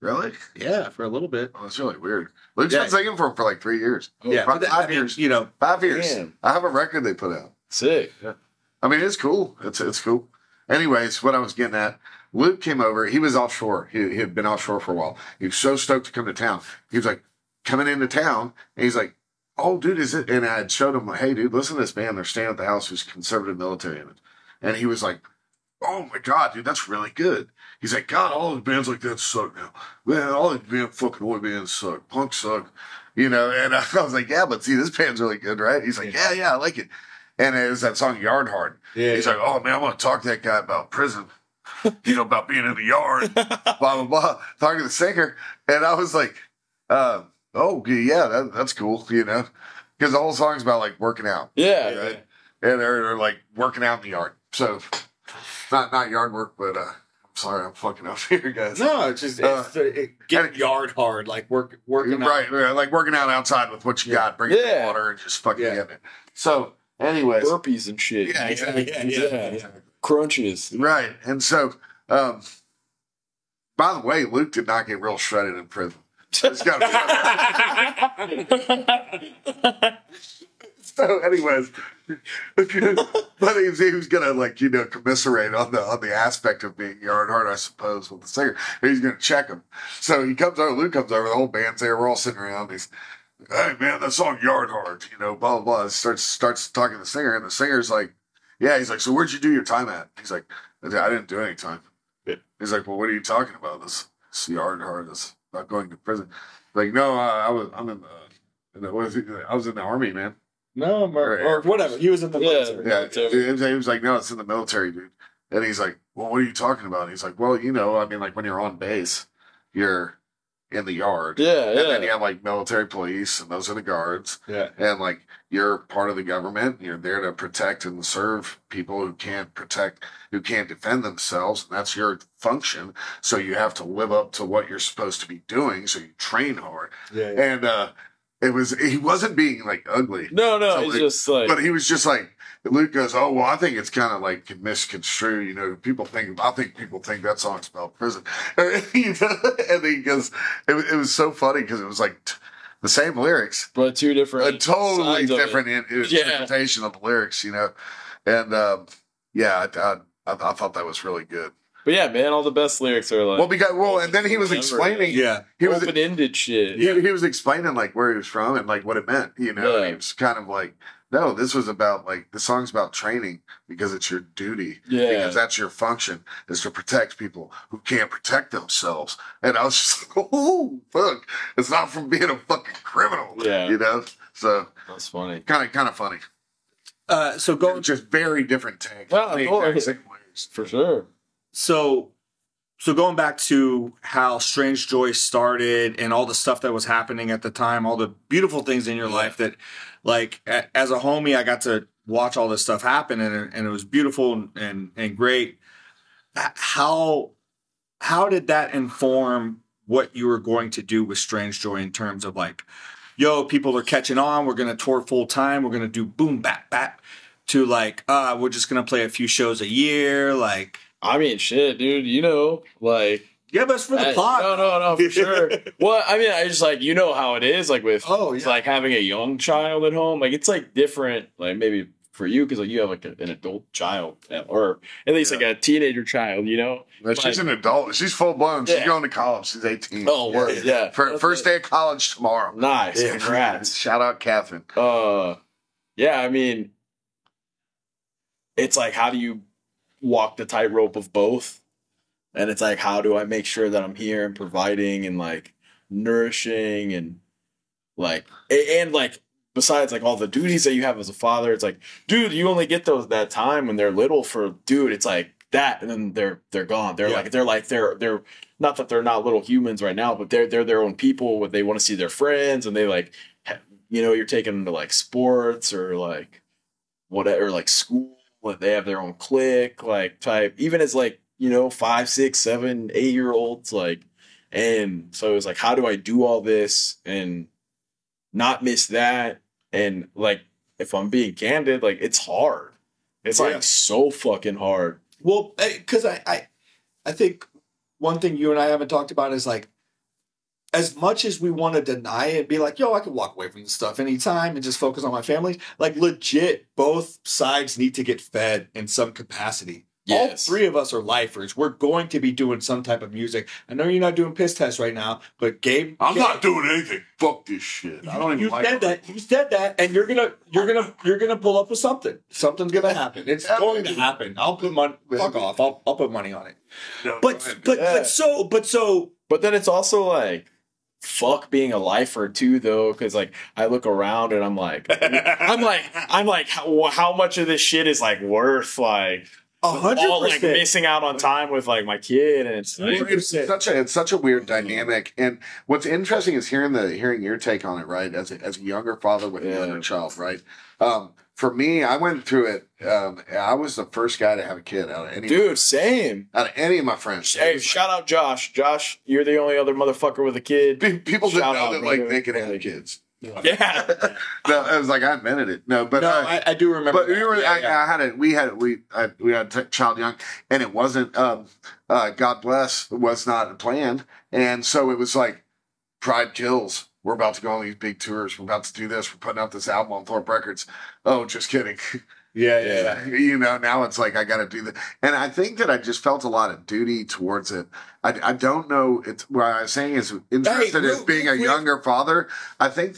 Really? Yeah, for a little bit. Oh, that's really weird. Luke's been singing for him for like 3 years. Oh, yeah. Five years. You know. 5 years. Damn. I have a record they put out. Sick. Yeah. I mean, it's cool. It's cool. Anyways, what I was getting at, Luke came over. He was offshore. He had been offshore for a while. He was so stoked to come to town. He was like, coming into town, and he's like, oh, dude, is it? And I had showed him, like, hey, dude, listen to this band. They're staying at the house. Who's conservative military image. And he was like, oh, my God, dude, that's really good. He's like, God, all the bands like that suck now. Man, all the fucking oi bands suck. Punk suck. You know, and I was like, yeah, but see, this band's really good, right? He's like, yeah, I like it. And it was that song Yard Hard. Yeah, he's like, oh, man, I want to talk to that guy about prison. You know, about being in the yard, blah, blah, blah. Talking to the singer. And I was like, oh, yeah, that's cool, you know. Because the whole song's about, like, working out. Yeah. Right? Yeah. And they're, like, working out in the yard. So, not yard work, but I'm sorry, I'm fucking up here, guys. No, it's just get yard hard, like working right, out. Right, like working out outside with what you got, bringing the water and just fucking getting it. So, anyways. Burpees and shit. Yeah, exactly. Yeah. Crunches. Right. And so, by the way, Luke did not get real shredded in prison. It's got to be. So, anyways, but he was gonna, like, you know, commiserate on the aspect of being yard hard, I suppose, with the singer. He's gonna check him. So he comes over. Luke comes over. The whole band's there. We're all sitting around. He's, hey man, that song Yard Hard, you know, blah blah blah. Starts talking to the singer, and the singer's like, yeah, he's like, so where'd you do your time at? He's like, I didn't do any time. Yeah. He's like, well, what are you talking about? This yard hard, this not going to prison. Like, no, I was in the army, man. No, or whatever. He was in the military. Yeah, he was like, no, it's in the military, dude. And he's like, well, what are you talking about? And he's like, well, you know, I mean, like when you're on base, you're in the yard. Yeah, and then you have, like, military police, and those are the guards. Yeah. And, like, you're part of the government. You're there to protect and serve people who can't defend themselves. And that's your function. So you have to live up to what you're supposed to be doing. So you train hard. Yeah. And he wasn't being, like, ugly. No, he's just, like... But he was just, like... Luke goes, oh, well, I think it's kind of, like, misconstrued. You know, I think people think that song's about prison. You know? And he goes, it was so funny because it was, like, the same lyrics. But two different. A totally different interpretation of the lyrics, you know. And, yeah, I thought that was really good. But, yeah, man, all the best lyrics are, like. Well, and then he was explaining. Yeah. He was open-ended shit. He was explaining, like, where he was from and, like, what it meant, you know. Yeah. And he was kind of, like. No, this was about, like, the song's about training because it's your duty. Yeah. Because that's your function, is to protect people who can't protect themselves. And I was just like, oh, fuck. It's not from being a fucking criminal. Yeah. You know? So. That's funny. Kind of funny. So going. Just very different takes. Well, for sure. So going back to how Strange Joy started and all the stuff that was happening at the time, all the beautiful things in your life that, like, as a homie, I got to watch all this stuff happen, and it was beautiful and great. How did that inform what you were going to do with Strange Joy in terms of, like, yo, people are catching on, we're going to tour full time, we're going to do boom, bap, bap, to, like, we're just going to play a few shows a year, like... I mean, shit, dude, you know, like, Yeah, but it's for the plot. No, for sure. Well, I mean, I just, like, you know how it is, like, with, it's like having a young child at home. Like, it's, like, different, like, maybe for you, because, like, you have, like, an adult child, or at least, like, a teenager child, you know? But she's an adult. She's full-blown. She's going to college. She's 18. Oh, word, yeah. First day of college tomorrow. Nice. Yeah. Congrats. Shout out Catherine. Yeah, I mean, it's, like, how do you walk the tightrope of both? And it's like, how do I make sure that I'm here and providing and, like, nourishing and, like, besides, like, all the duties that you have as a father, it's like, dude, you only get those that time when they're little for, dude, it's like that. And then they're gone. They're like, they're not that they're not little humans right now, but they're their own people. They want to see their friends and they, like, you know, you're taking them to, like, sports or, like, whatever, like, school. They have their own clique, like, type, even as, like, you know, 5, 6, 7, 8 year olds, like, and so it was like, how do I do all this and not miss that? And, like, if I'm being candid, like, it's hard. It's like so fucking hard. Well, because I think one thing you and I haven't talked about is, like, as much as we want to deny it and be like, yo, I can walk away from this stuff anytime and just focus on my family. Like, legit, both sides need to get fed in some capacity. Yes. All three of us are lifers. We're going to be doing some type of music. I know you're not doing piss tests right now, but Gabe, I'm not doing anything. Fuck this shit. I don't even like it. You said that, and you're gonna pull up with something. Something's gonna happen. It's going to happen. I'll put money. Fuck off. I'll put money on it. No, but then it's also like, fuck being a lifer too, though, because, like, I look around and I'm like, how much of this shit is, like, worth, like. 100%. All, like, missing out on time with, like, my kid, and it's such a weird dynamic. And what's interesting is hearing your take on it, right? As a younger father with a younger child, right? For me, I went through it. I was the first guy to have a kid out of any. Dude, same. Out of any of my friends. Hey, shout out Josh. Josh, you're the only other motherfucker with a kid. People didn't know that, like, they could have kids. Yeah. No, I was like, I invented it. No, but I do remember. But we were. Yeah, I had it. We had child young, and it wasn't. God bless was not planned, and so it was like, Pride Kills. We're about to go on these big tours. We're about to do this. We're putting out this album on Thorpe Records. Oh, just kidding. Yeah. You know, now it's like, I got to do that. And I think that I just felt a lot of duty towards it. I don't know. It's what I was saying is interested as being a younger father. I think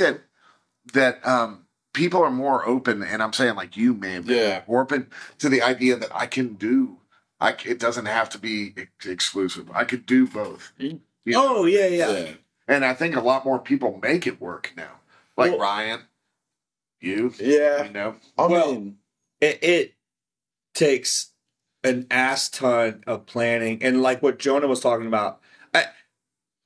that people are more open, and I'm saying, like, you, man, more open to the idea that I can do. It doesn't have to be exclusive. I could do both. You know? Oh, yeah. And I think a lot more people make it work now. Like, well, Ryan, you. Yeah. You know? It takes an ass ton of planning. And, like, what Jonah was talking about,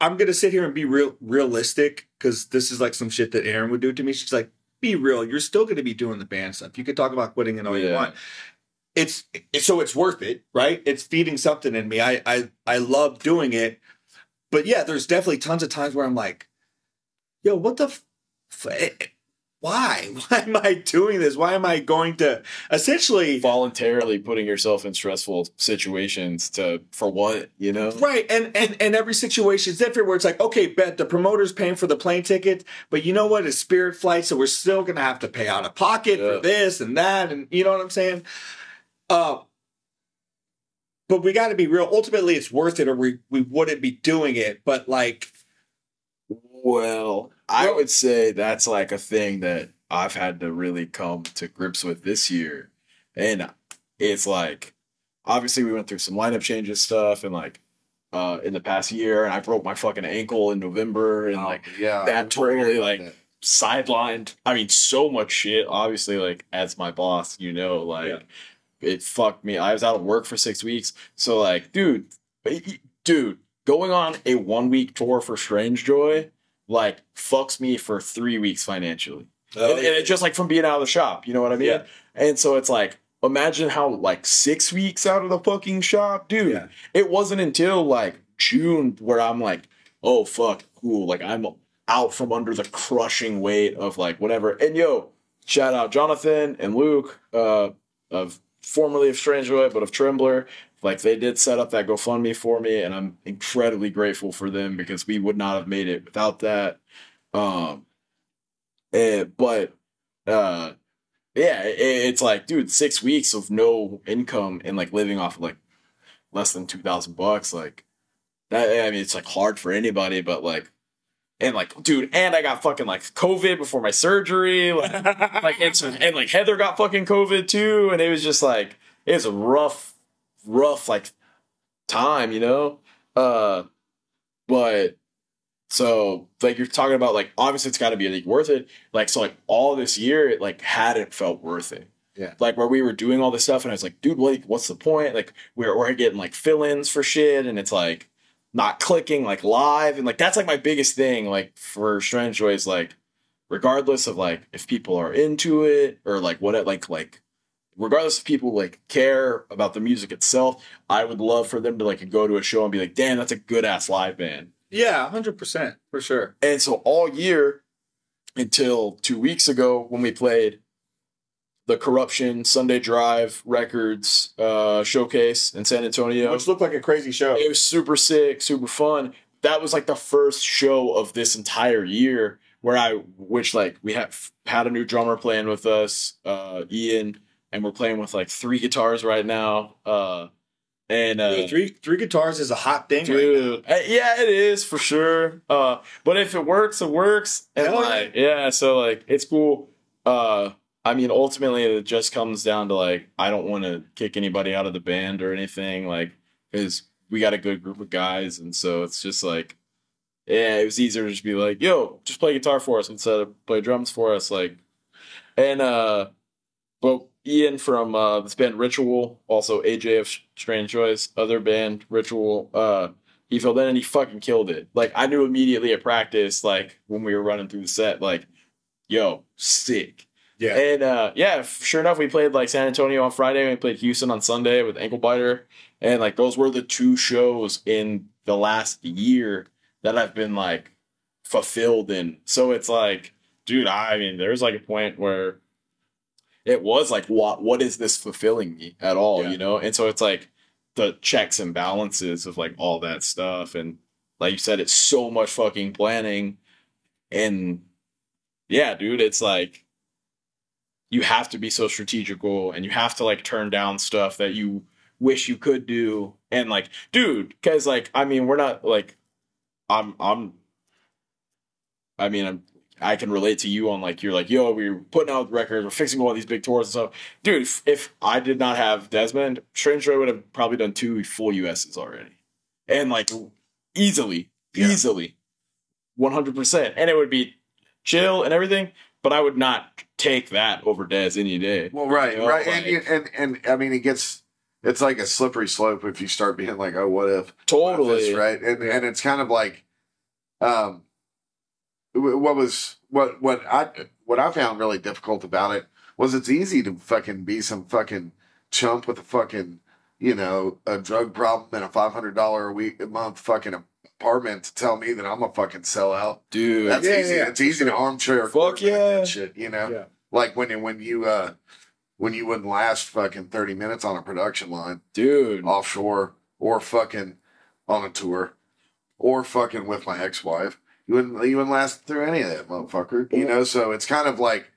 I'm going to sit here and be realistic, because this is, like, some shit that Aaron would do to me. She's like, be real. You're still going to be doing the band stuff. You could talk about quitting and all you want. So it's worth it, right? It's feeding something in me. I love doing it. But, yeah, there's definitely tons of times where I'm like, yo, what the why? Why am I doing this? Why am I going to essentially voluntarily putting yourself in stressful situations for what, you know? Right. And every situation is different, where it's like, okay, bet the promoter's paying for the plane ticket, but you know what? It's Spirit flight, so we're still going to have to pay out of pocket for this and that. And you know what I'm saying? But we got to be real. Ultimately, it's worth it, or we wouldn't be doing it. But, like, well, I would say that's, like, a thing that I've had to really come to grips with this year. And it's like, obviously we went through some lineup changes stuff and, like, in the past year, and I broke my fucking ankle in November, and that totally, like, sidelined. I mean, so much shit, obviously, like, as my boss, you know, like, it fucked me. I was out of work for 6 weeks. So, like, dude, going on a 1-week tour for Strange Joy, like, fucks me for 3 weeks financially. Oh, and it's just, like, from being out of the shop. You know what I mean? Yeah. And so it's like, imagine how, like, 6 weeks out of the fucking shop, dude. Yeah. It wasn't until, like, June where I'm like, oh, fuck, cool. Like, I'm out from under the crushing weight of, like, whatever. And, yo, shout out Jonathan and Luke of formerly of Strange Joy, but of Trembler, Like, they did set up that GoFundMe for me, and I'm incredibly grateful for them because we would not have made it without that. Yeah, it's like, dude, 6 weeks of no income and like living off of like less than $2,000. Like, that, I mean, it's like hard for anybody, but like, and like, dude, and I got fucking like COVID before my surgery. And like Heather got fucking COVID too. And it was just like, it was a rough like time, you know? But so like, you're talking about like, obviously it's gotta be like worth it. Like, so like all this year, it like hadn't felt worth it. Yeah. Like, where we were doing all this stuff and I was like, dude, like, what's the point? Like, we're getting like fill-ins for shit, and it's like not clicking like live. And like, that's like my biggest thing, like, for Strange Joy is like, regardless of like if people are into it or like what it like regardless if people like care about the music itself, I would love for them to like go to a show and be like, damn, that's a good ass live band. Yeah, 100% for sure. And so all year until 2 weeks ago when we played the Corruption Sunday Drive Records showcase in San Antonio, which looked like a crazy show. It was super sick, super fun. That was like the first show of this entire year where we had a new drummer playing with us, Ian, and we're playing with like three guitars right now. Dude, three guitars is a hot thing, dude. Right now. Yeah, it is for sure. But if it works, it works. And like, yeah, so like it's cool. I mean, ultimately, it just comes down to like, I don't want to kick anybody out of the band or anything, like, because we got a good group of guys, and so it's just like, yeah, it was easier to just be like, yo, just play guitar for us instead of play drums for us, like, and but. Ian from this band Ritual, also AJ of Strange Joy's other band Ritual, he filled in and he fucking killed it. Like, I knew immediately at practice, like when we were running through the set, like, yo, sick. Yeah. And yeah, sure enough, we played like San Antonio on Friday and we played Houston on Sunday with Ankle Biter, and like those were the two shows in the last year that I've been like fulfilled in. So it's like, dude, I mean, there's like a point where it was like, what is this fulfilling me at all, yeah. You know? And so it's like the checks and balances of like all that stuff. And like you said, it's so much fucking planning. And yeah, dude, it's like you have to be so strategical and you have to like turn down stuff that you wish you could do. And like, dude, because like, I mean, we're not like, I can relate to you on like, you're like, yo, we're putting out records, we're fixing all these big tours and stuff. Dude, if I did not have Desmond, Strange Joy would have probably done 2 full USs already. And like easily, 100%. And it would be chill and everything, but I would not take that over Des any day. Well, right, you know? Right. Like, and I mean, it's like a slippery slope if you start being like, oh, what if? Totally. What if this, right. And it's kind of like, what I found really difficult about it was it's easy to fucking be some fucking chump with a fucking, you know, a drug problem and a $500 a month fucking apartment to tell me that I'm a fucking sellout, dude. That's easy. Yeah. It's easy to armchair fuck yeah that shit, you know. Yeah. Like when you wouldn't last fucking 30 minutes on a production line, dude, offshore or fucking on a tour or fucking with my ex-wife. You wouldn't last through any of that, motherfucker. You know, so it's kind of like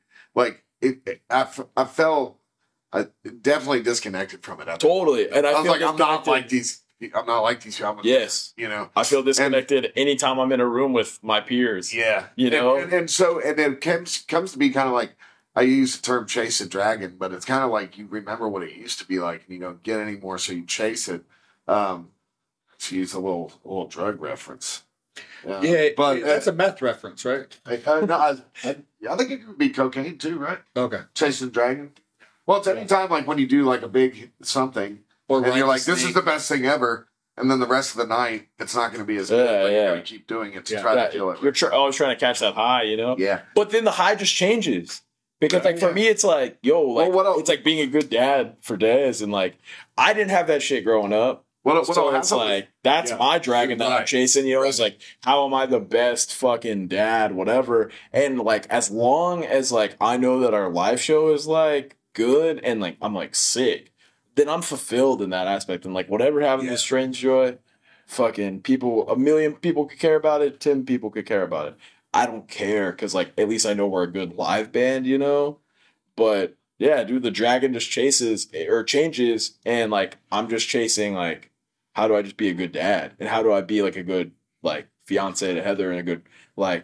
it. I definitely disconnected from it. Totally, and I was like, I'm not like these. Yes, you know, I feel disconnected anytime I'm in a room with my peers. Yeah, you know, and so then comes to be kind of like, I use the term chase the dragon, but it's kind of like you remember what it used to be like, and you don't get any more, so you chase it. To use a little drug reference. Yeah, but that's a meth reference, right? I think it could be cocaine too, right? Okay. Chasing the dragon. Well, it's any time like when you do like a big something, or and you're like, snake. This is the best thing ever, and then the rest of the night, it's not going to be as good, but you're going to keep doing it to try to kill it. You're always trying to catch that high, you know? Yeah. But then the high just changes. Because like for me, it's like, yo, like it's like being a good dad for Dez, and like I didn't have that shit growing up. So it's like, that's my dragon that I'm chasing, you know, it's like, how am I the best fucking dad, whatever. And like, as long as like, I know that our live show is like good and like, I'm like sick, then I'm fulfilled in that aspect. And like whatever happened with Strange Joy, fucking people, a million people could care about it. 10 people could care about it. I don't care because like at least I know we're a good live band, you know. But yeah, dude, the dragon just chases or changes, and like I'm just chasing like how do I just be a good dad and how do I be like a good like fiance to Heather and a good like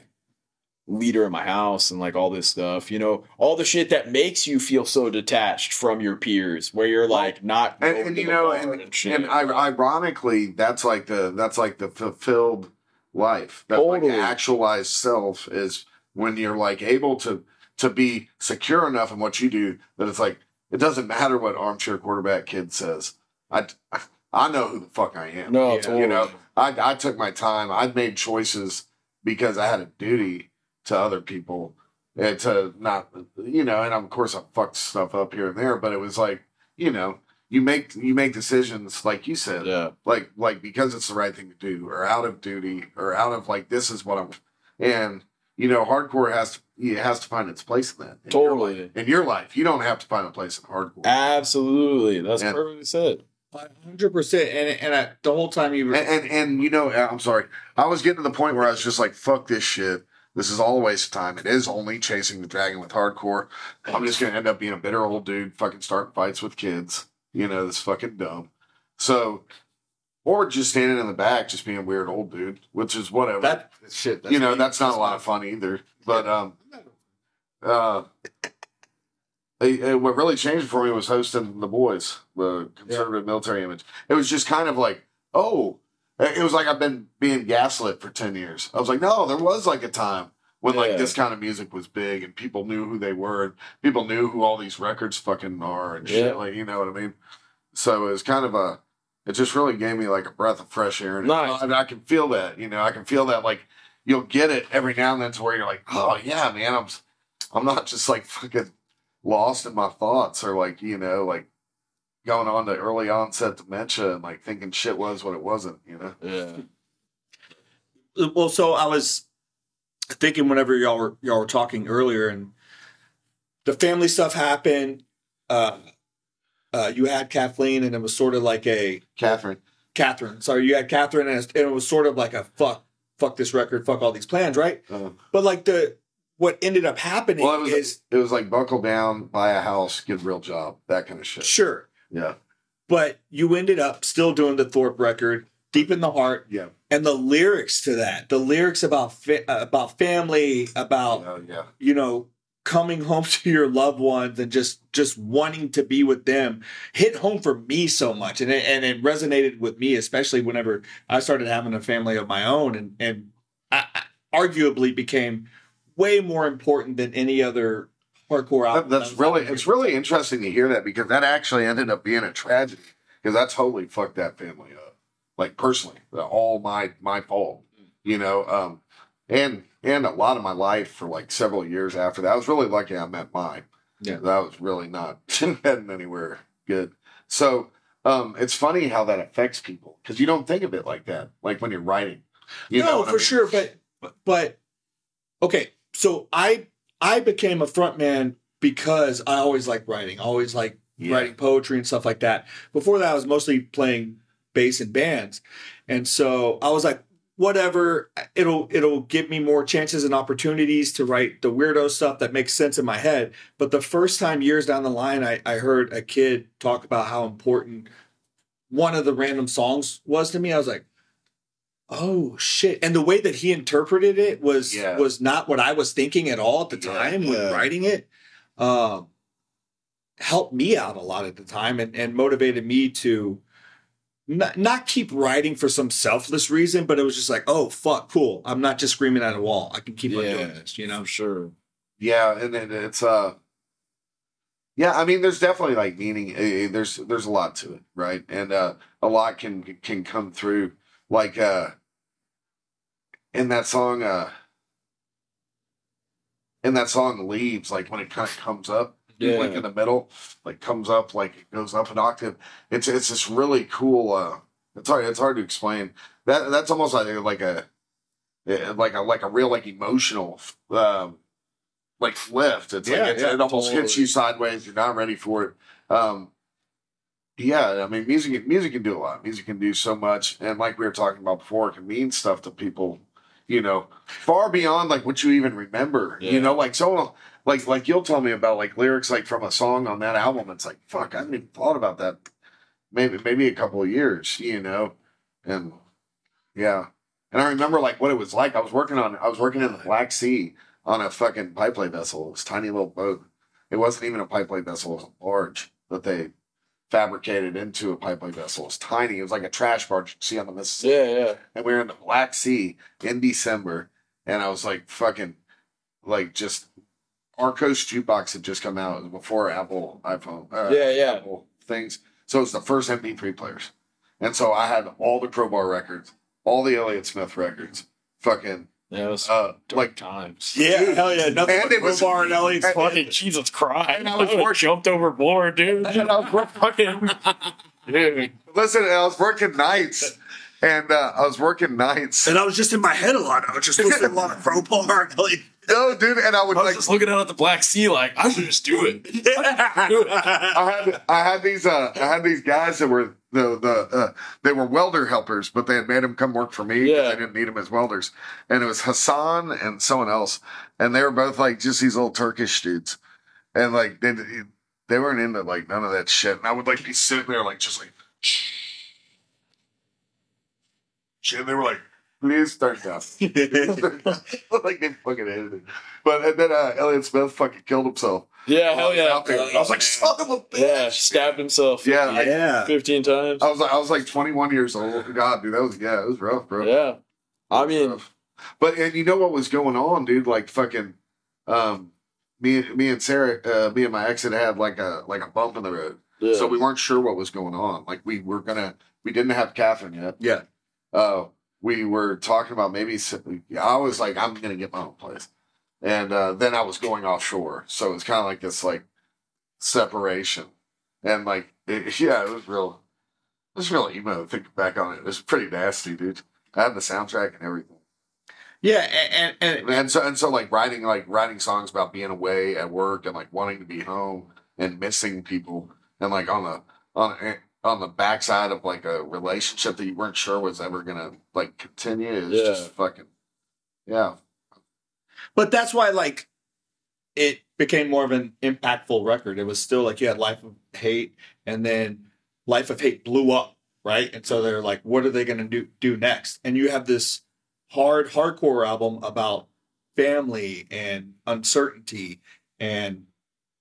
leader in my house and like all this stuff, you know, all the shit that makes you feel so detached from your peers where you're like not and you know and ironically that's like the fulfilled life that totally. Like actualized self is when you're like able to be secure enough in what you do that it's like it doesn't matter what armchair quarterback kid says. I know who the fuck I am. No, totally. You know, I took my time. I made choices because I had a duty to other people and to not, you know, and of course I fucked stuff up here and there, but it was like, you know, you make decisions like you said, like because it's the right thing to do or out of duty or out of like, this is what I'm, and you know, hardcore has to find its place in that. Totally. In your life, you don't have to find a place in hardcore. Absolutely. That's perfectly said. 100%, and the whole time you were... and you know, I'm sorry, I was getting to the point where I was just like, fuck this shit. This is all a waste of time. It is only chasing the dragon with hardcore. I'm just gonna end up being a bitter old dude, fucking starting fights with kids. You know, that's fucking dumb. So, or just standing in the back, just being a weird old dude, which is whatever. That shit, that's you know, that's not a lot of fun either. But what really changed for me was hosting the boys, the conservative military image. It was just kind of like, oh, it was like I've been being gaslit for 10 years. I was like, no, there was like a time when like this kind of music was big and people knew who they were and people knew who all these records fucking are and shit. Like, you know what I mean? So it was kind of it just really gave me like a breath of fresh air. And nice. I can feel that, you know, I can feel that like you'll get it every now and then to where you're like, oh yeah, man, I'm not just like fucking lost in my thoughts or like, you know, like going on to early onset dementia and like thinking shit was what it wasn't, you know? Yeah. Well, so I was thinking whenever y'all were talking earlier and the family stuff happened, you had Kathleen and it was sort of like a... Catherine. Sorry, you had Catherine and it was sort of like a fuck this record, fuck all these plans, right? But like what ended up happening it was like buckle down, buy a house, get a real job, that kind of shit. Sure. Yeah. But you ended up still doing the Thorpe record, Deep in the Heart. Yeah. And the lyrics to that, the lyrics about family, about, you know, coming home to your loved ones and just wanting to be with them hit home for me so much. And it resonated with me, especially whenever I started having a family of my own and I arguably became way more important than any other hardcore album. It's really interesting to hear that because that actually ended up being a tragedy because I totally fucked that family up. Like personally, all my fault, you know, and a lot of my life for like several years after that. I was really lucky I met mine. Yeah. That was really not heading anywhere good. So, it's funny how that affects people because you don't think of it like that. Like when you're writing, you know what I mean? Sure. But okay. So I became a frontman because I always liked writing. I always liked writing poetry and stuff like that. Before that, I was mostly playing bass in bands. And so I was like, whatever, it'll give me more chances and opportunities to write the weirdo stuff that makes sense in my head. But the first time years down the line, I heard a kid talk about how important one of the random songs was to me. I was like, oh shit! And the way that he interpreted it was not what I was thinking at all at the time when writing it. Helped me out a lot at the time and motivated me to not keep writing for some selfless reason, but it was just like, oh fuck, cool! I'm not just screaming at a wall. I can keep on doing this, you know. Sure. Yeah, and it's yeah, I mean, there's definitely like meaning. There's a lot to it, right? And a lot can come through. Like, in that song Leaves, like when it kind of comes up, like in the middle, like comes up, like it goes up an octave. It's this really cool, it's hard to explain. That's almost like a real, like emotional, like lift. It's it almost hits you sideways. You're not ready for it. Yeah, I mean, music can do a lot. Music can do so much, and like we were talking about before, it can mean stuff to people, you know, far beyond like what you even remember. Yeah. You know, like someone like you'll tell me about like lyrics like from a song on that album. It's like, fuck, I hadn't even thought about that. Maybe a couple of years, you know, and yeah. And I remember like what it was like. I was working in the Black Sea on a fucking pipelay vessel. It was a tiny little boat. It wasn't even a pipelay vessel. It was a barge that they fabricated into a pipelay vessel. It was tiny. It was like a trash barge you see on the Mississippi. Yeah, yeah. And we were in the Black Sea in December, and I was like fucking like just Arco's Juice Box had just come out. It was before Apple iPhone. Yeah, yeah. Apple things. So it was the first MP3 players, and so I had all the Crowbar records. All the Elliott Smith records, fucking, yeah, it was like times. Yeah, dude. Hell yeah, nothing. And it was Bar and Elliott's and fucking Jesus Christ. And I jumped overboard, dude. And I was fucking, dude. Listen, I was working nights, and and I was just in my head a lot. I was just listening a lot of Crowbar and Elliott. No, dude, and I was just looking out at the Black Sea, like I should just do it. I had these guys that were they were welder helpers, but they had made them come work for me. Yeah, I didn't need them as welders, and it was Hassan and someone else, and they were both like just these little Turkish dudes, and like they weren't into like none of that shit. And I would like be sitting there like just like, shit. And they were like, please start down. Like they fucking hated it. But and then Elliott Smith fucking killed himself. Yeah, hell yeah. I was like, son of a bitch. Yeah, stabbed himself. Yeah, 15 times. I was like 21 years old. God, dude, it was rough, bro. Yeah. I mean, rough. But and you know what was going on, dude? Like fucking me and Sarah, me and my ex had like a bump in the road. Yeah. So we weren't sure what was going on. Like we didn't have caffeine yet. Yeah. We were talking about maybe I was like, I'm going to get my own place. And then I was going offshore. So it's kind of like this like separation. And like, it was real emo thinking back on it. It was pretty nasty, dude. I had the soundtrack and everything. Yeah. And so like writing songs about being away at work and like wanting to be home and missing people and like on the backside of like a relationship that you weren't sure was ever gonna like continue is just fucking but that's why like it became more of an impactful record. It was still like you had Life of Hate, and then Life of Hate blew up, right? And so they're like, what are they gonna do next? And you have this hardcore album about family and uncertainty and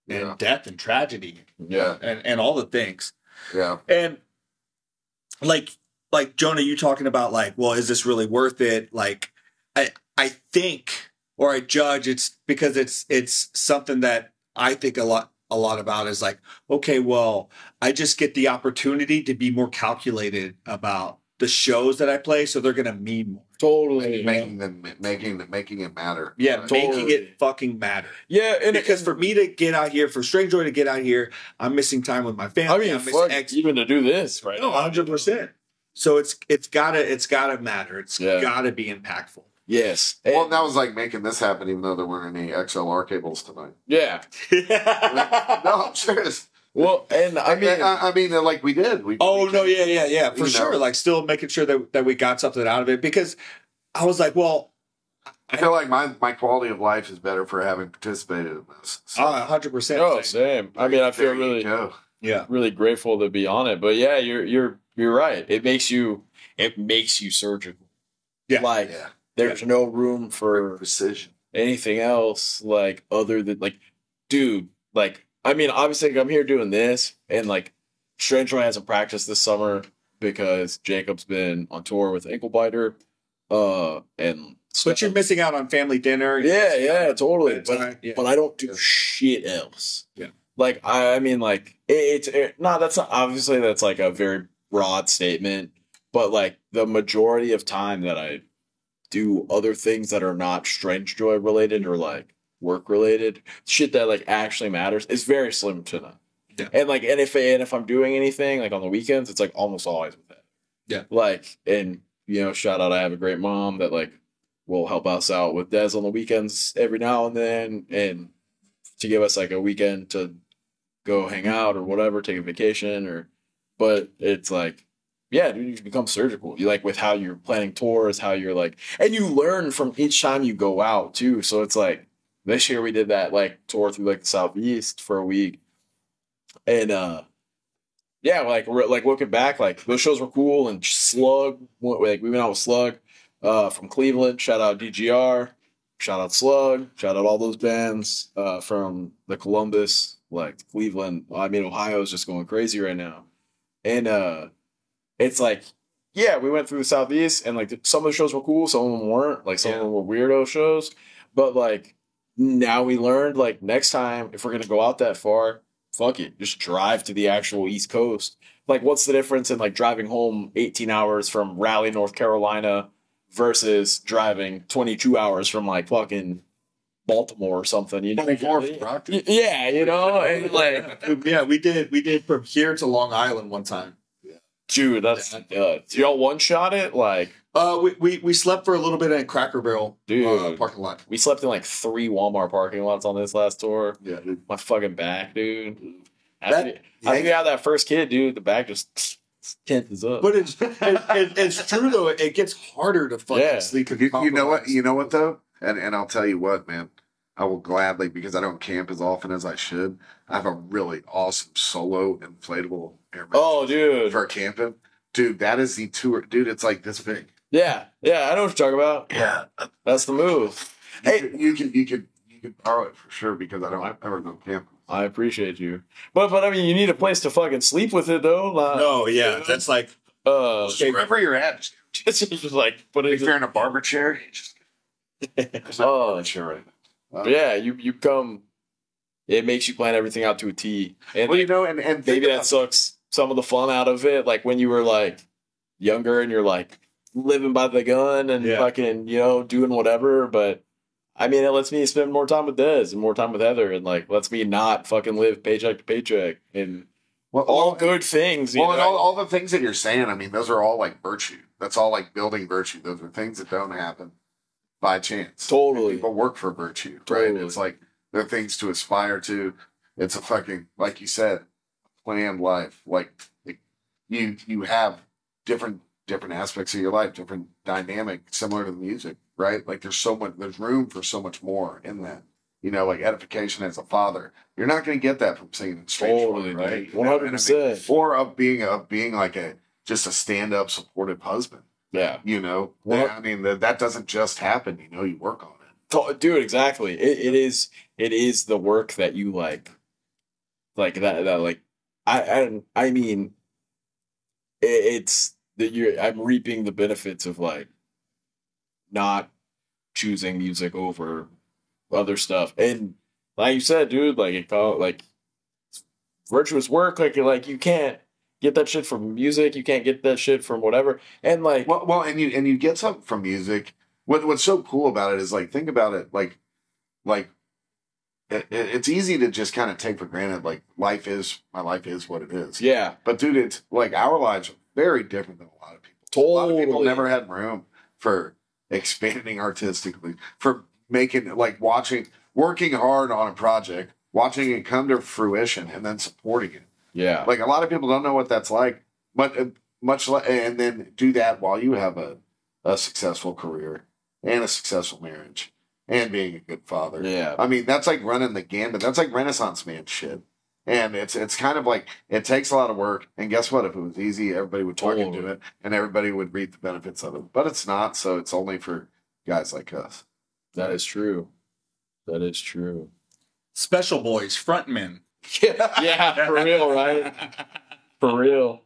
death and tragedy and all the things. Yeah. And like Jonah, you talking about like, well, is this really worth it? Like I think, or I judge it's because it's something that I think a lot about is like, okay, well, I just get the opportunity to be more calculated about the shows that I play, so they're gonna mean more. Totally. Making it matter. Yeah, totally. Making it fucking matter. Yeah, and because for me to get out here, for Strange Joy to get out here, I'm missing time with my family. I mean, I'm missing even to do this, right? No, 100%. So it's gotta matter. It's gotta be impactful. Yes. Well, and that was like making this happen, even though there weren't any XLR cables tonight. Yeah. No, I'm serious. Well, and I mean, like we did. We for sure. Know. Like still making sure that we got something out of it, because I was like, well, I feel like my quality of life is better for having participated in this. 100%. Oh, same. I mean, I feel really grateful to be on it. But yeah, you're right. It makes you surgical. Yeah. Like there's no room for precision. Anything else like other than like, dude, like. I mean, obviously, I'm here doing this, and like, Strange Joy hasn't practiced this summer because Jacob's been on tour with Ankle Biter, and stuff. But you're missing out on family dinner. Yeah, totally. But I don't do shit else. Yeah, like I mean, like that's not obviously that's like a very broad statement, but like the majority of time that I do other things that are not Strange Joy related or like work related shit that like actually matters, it's very slim to none. Yeah. And like and if I'm doing anything like on the weekends, it's like almost always with that. Yeah. Like, and you know, shout out, I have a great mom that like will help us out with Des on the weekends every now and then, and to give us like a weekend to go hang out or whatever, take a vacation or But it's like, yeah, dude, you become surgical. You like with how you're planning tours, how you're like, and you learn from each time you go out too. So it's like this year we did that like tour through like the Southeast for a week. And yeah, like looking back, like those shows were cool. And Slug, like we went out with Slug from Cleveland. Shout out DGR, shout out Slug, shout out all those bands from the Columbus, like Cleveland. I mean, Ohio is just going crazy right now. And it's like, yeah, we went through the Southeast, and like some of the shows were cool, some of them weren't. Like some of them were weirdo shows, but like now we learned, like next time if we're gonna go out that far, fuck it, just drive to the actual East Coast. Like, what's the difference in like driving home 18 hours from Raleigh, North Carolina, versus driving 22 hours from like fucking Baltimore or something? You know, yeah, you know, and like yeah, we did from here to Long Island one time. Dude, that's y'all one shot it like. We slept for a little bit in a Cracker Barrel parking lot. We slept in like 3 Walmart parking lots on this last tour. Yeah, dude. My fucking back, dude. After you have that first kid, dude, the back just tenses up. But it's true though. It gets harder to fucking sleep. You know what? You know what though? And I'll tell you what, man. I will gladly, because I don't camp as often as I should. I have a really awesome solo inflatable air mattress. Oh, dude. For camping. Dude, that is the tour. Dude, it's like this big. Yeah. Yeah, I know what you're talking about. Yeah. That's the move. You can borrow it for sure, because I don't ever go camping. I appreciate you. But I mean, you need a place to fucking sleep with it though. Like, no, yeah. You know? That's like wherever you're at. Just like put it. If you're in a barber chair, there's no barber chair right now. But yeah, you come. It makes you plan everything out to a T. And well, you know, and maybe that sucks some of the fun out of it. Like when you were like younger and you're like living by the gun and fucking, you know, doing whatever. But I mean, it lets me spend more time with Dez and more time with Heather, and like lets me not fucking live paycheck to paycheck and all good things. Well, and all the things that you're saying, I mean, those are all like virtue. That's all like building virtue. Those are things that don't happen by chance. Totally. And people work for virtue, totally. Right? It's like there are things to aspire to. It's a fucking, like you said, planned life. Like you have different aspects of your life, different dynamic, similar to the music, right? Like there's room for so much more in that. You know, like edification as a father. You're not going to get that from singing in Strange Joy, right? 100%. Or of being like just a stand-up supportive husband. Yeah, you know, I mean, that doesn't just happen. You know, you work on it, dude. Exactly. It is the work that you like that. Like I mean, it's that I'm reaping the benefits of like not choosing music over other stuff. And like you said, dude, like it felt like virtuous work. Like you can't get that shit from music. You can't get that shit from whatever. And like, well, and you get something from music. What's so cool about it is like, think about it. Like it's easy to just kind of take for granted. Like my life is what it is. Yeah. But dude, it's like our lives are very different than a lot of people. Totally. A lot of people never had room for expanding artistically, for making, like working hard on a project, watching it come to fruition and then supporting it. Yeah, like a lot of people don't know what that's like, but much like, and then do that while you have a successful career and a successful marriage and being a good father. Yeah, I mean that's like running the gambit. That's like Renaissance man shit, and it's kind of like it takes a lot of work. And guess what? If it was easy, everybody would talk into it, and everybody would reap the benefits of it. But it's not, so it's only for guys like us. That is true. That is true. Special Boys frontmen. Yeah, for real, right? For real.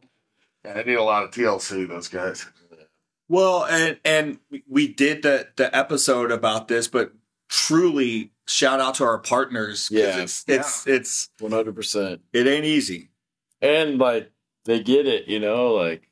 Yeah, they need a lot of TLC, those guys. Well, and we did the episode about this, but truly shout out to our partners. Yeah, it's 100%. It ain't easy, and like they get it, you know. Like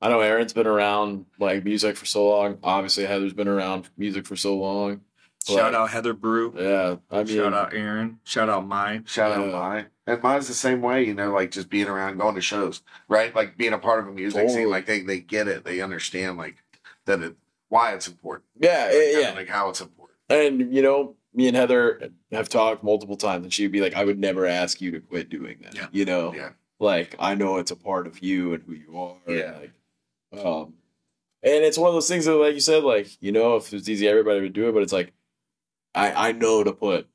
I know Aaron's been around like music for so long. Obviously, Heather's been around music for so long. Shout out Heather Brew. Yeah. I mean, shout out Aaron. Shout out Mai. Shout out Mai. And Mai's the same way, you know, like just being around, going to shows, right? Like being a part of a music scene. Like they get it. They understand like that why it's important. Yeah. Like, like how it's important. And, you know, me and Heather have talked multiple times and she'd be like, I would never ask you to quit doing that. Yeah. You know? Yeah. Like, I know it's a part of you and who you are. Yeah. And, like, and it's one of those things that, like you said, like, you know, if it's easy, everybody would do it. But it's like, I know to put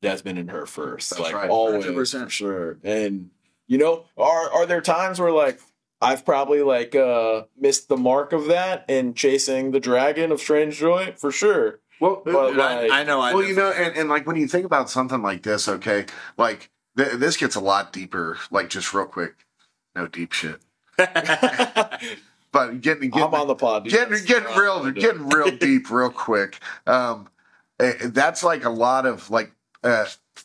Desmond in her first. That's like, right. Always. 100%. For sure. And, you know, are there times where, like, I've probably, like, missed the mark of that in chasing the dragon of Strange Joy? For sure. Well, but, like, I know. Well, you know, and, like, when you think about something like this, okay, like, this gets a lot deeper, like, just real quick. No deep shit. But getting I'm on the pod. Getting real deep real quick. That's, like, a lot of, like,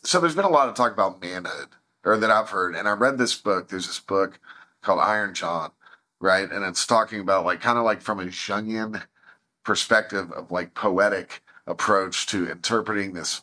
so there's been a lot of talk about manhood, or that I've heard, and I read this book. There's this book called Iron John, right? And it's talking about, like, kind of like from a Jungian perspective of, like, poetic approach to interpreting this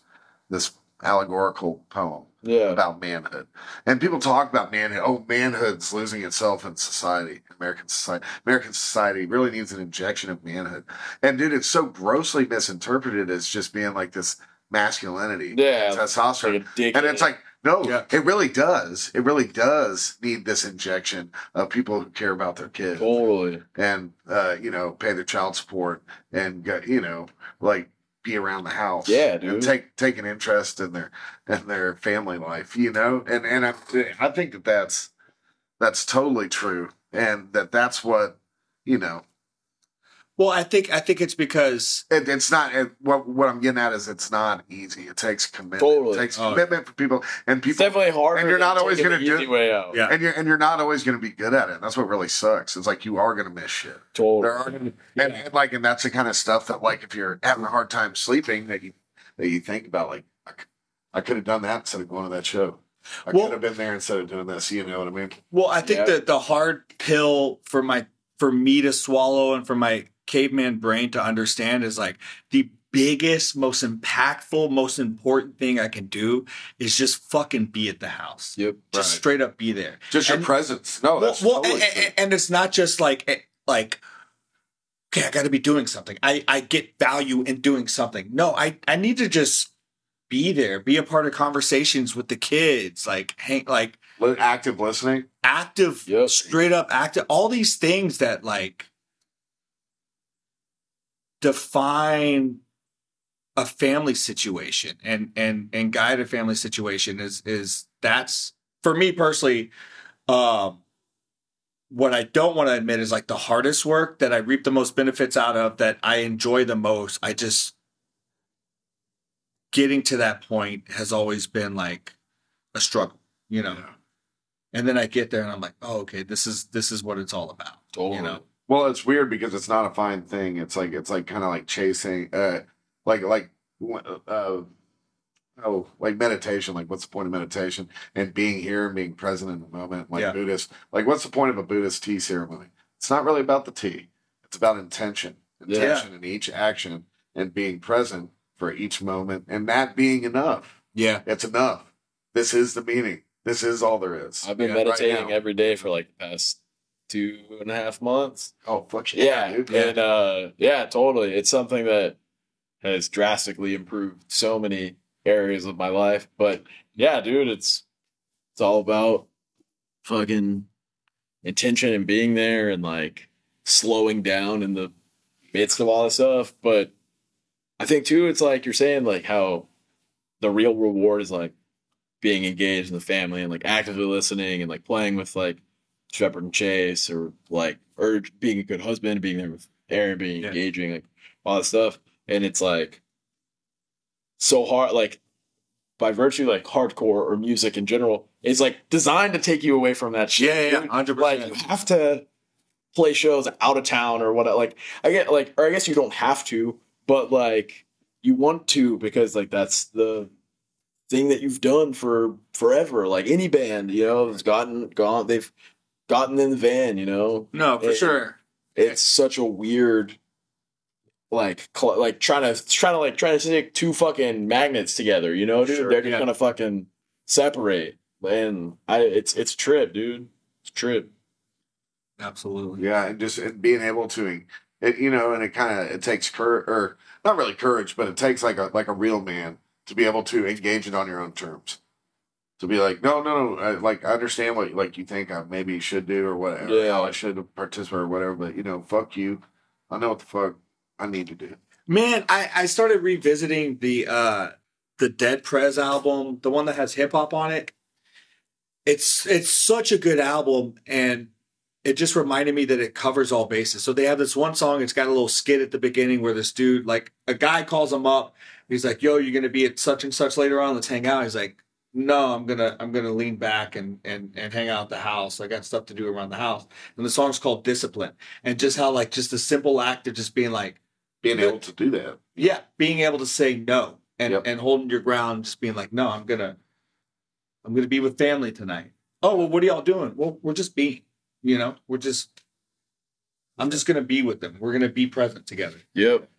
allegorical poem about manhood. And people talk about manhood. Oh, manhood's losing itself in society, American society. American society really needs an injection of manhood. And, dude, it's so grossly misinterpreted as just being, like, this masculinity. Yeah. Testosterone. Like, and it's like, no, it really does. It really does need this injection of people who care about their kids. Totally. And, you know, pay their child support and, you know, like, be around the house. Yeah, dude. And take an interest in their family life, you know? And I think that that's totally true. And that's what, you know. Well, I think it's because it's not. What I'm getting at is it's not easy. It takes commitment. Totally. It takes commitment for people, and people. It's definitely hard. And you're not always going to do it. Yeah. And you're not always going to be good at it. And that's what really sucks. It's like you are going to miss shit. Totally. There are gonna, and like, and that's the kind of stuff that, like, if you're having a hard time sleeping, that you think about, like, I could have done that instead of going to that show. I could have been there instead of doing this. You know what I mean? Well, I think that the hard pill for me to swallow and for my caveman brain to understand is, like, the biggest, most impactful, most important thing I can do is just fucking be at the house. Yep, just straight up be there. Just your presence. No, that's totally and it's not just like okay, I got to be doing something. I get value in doing something. No, I need to just be there, be a part of conversations with the kids, like hang, like active listening, active, straight up active. All these things that, like, define a family situation and guide a family situation is that's, for me personally, what I don't want to admit is, like, the hardest work that I reap the most benefits out of, that I enjoy the most. I just, getting to that point has always been, like, a struggle, you know? Yeah. And then I get there and I'm like, oh, okay, this is what it's all about. Totally. You know? Well, it's weird because it's not a fine thing. It's like kind of like chasing, like meditation. Like, what's the point of meditation? And being here and being present in the moment. Like Buddhist, like, what's the point of a Buddhist tea ceremony? It's not really about the tea. It's about intention in each action and being present for each moment and that being enough. Yeah, it's enough. This is the meaning. This is all there is. I've been meditating every day for, like, the past 2.5 months. Oh, fuck yeah. Dude. And yeah, totally. It's something that has drastically improved so many areas of my life. But yeah, dude, it's all about fucking intention and being there and, like, slowing down in the midst of all this stuff. But I think too, it's like you're saying, like, how the real reward is, like, being engaged in the family and, like, actively listening and, like, playing with, like, Shepherd and Chase, or, like, urge, being a good husband, being there with Aaron, being engaging, like, all that stuff. And it's, like, so hard, like, by virtue, like, hardcore or music in general, it's, like, designed to take you away from that shit. Yeah, 100%. Like, you have to play shows out of town or whatever. Like, I get, like, or I guess you don't have to, but, like, you want to, because, like, that's the thing that you've done for forever. Like, any band, you know, has gotten in the van, you know? No, for sure. It's such a weird, like trying to stick two fucking magnets together, you know, dude? Sure, they're just gonna fucking separate. And it's a trip, dude. It's a trip. Absolutely. Yeah, and just being able to, you know, and it kind of, it takes courage, or not really courage, but it takes like a real man to be able to engage it on your own terms. to be like, no, I understand what you think I maybe should do or whatever. Yeah, I should participate or whatever, but you know, fuck you. I know what the fuck I need to do. Man, I started revisiting the Dead Prez album, the one that has hip hop on it. It's such a good album, and it just reminded me that it covers all bases. So they have this one song, it's got a little skit at the beginning where this dude, like, a guy calls him up. He's like, yo, you're going to be at such and such later on. Let's hang out. He's like, no, I'm going to lean back and hang out at the house. I got stuff to do around the house. And the song's called Discipline. And just how, like, just the simple act of just being like. Being able to do that. Yeah. Being able to say no and holding your ground, just being like, no, I'm going to be with family tonight. Oh, well, what are y'all doing? Well, we're just being. You know, I'm just going to be with them. We're going to be present together. Yep.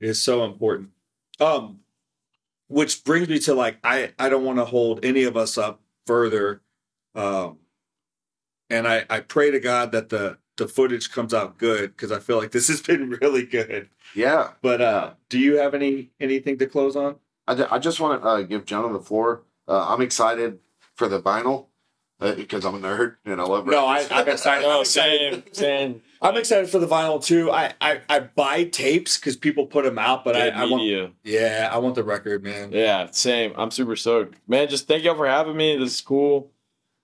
It's so important. Which brings me to, like, I don't want to hold any of us up further. And I pray to God that the footage comes out good, because I feel like this has been really good. Yeah. But do you have anything to close on? I just want to give Jonah the floor. I'm excited for the vinyl. Because I'm a nerd and I love records. No, I'm excited. Oh, same. I'm excited for the vinyl too. I buy tapes because people put them out, but I want. Yeah, I want the record, man. Yeah, same. I'm super stoked, man. Just thank y'all for having me. This is cool.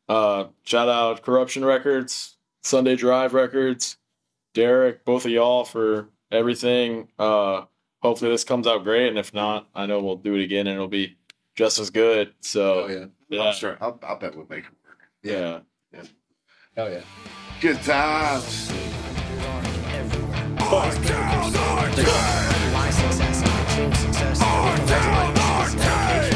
Shout out Corruption Records, Sunday Drive Records, Derek, both of y'all for everything. Hopefully this comes out great, and if not, I know we'll do it again and it'll be just as good. So yeah. I'm sure. I'll bet we'll make it. Yeah. Hell yeah. Good times. Our town, our day.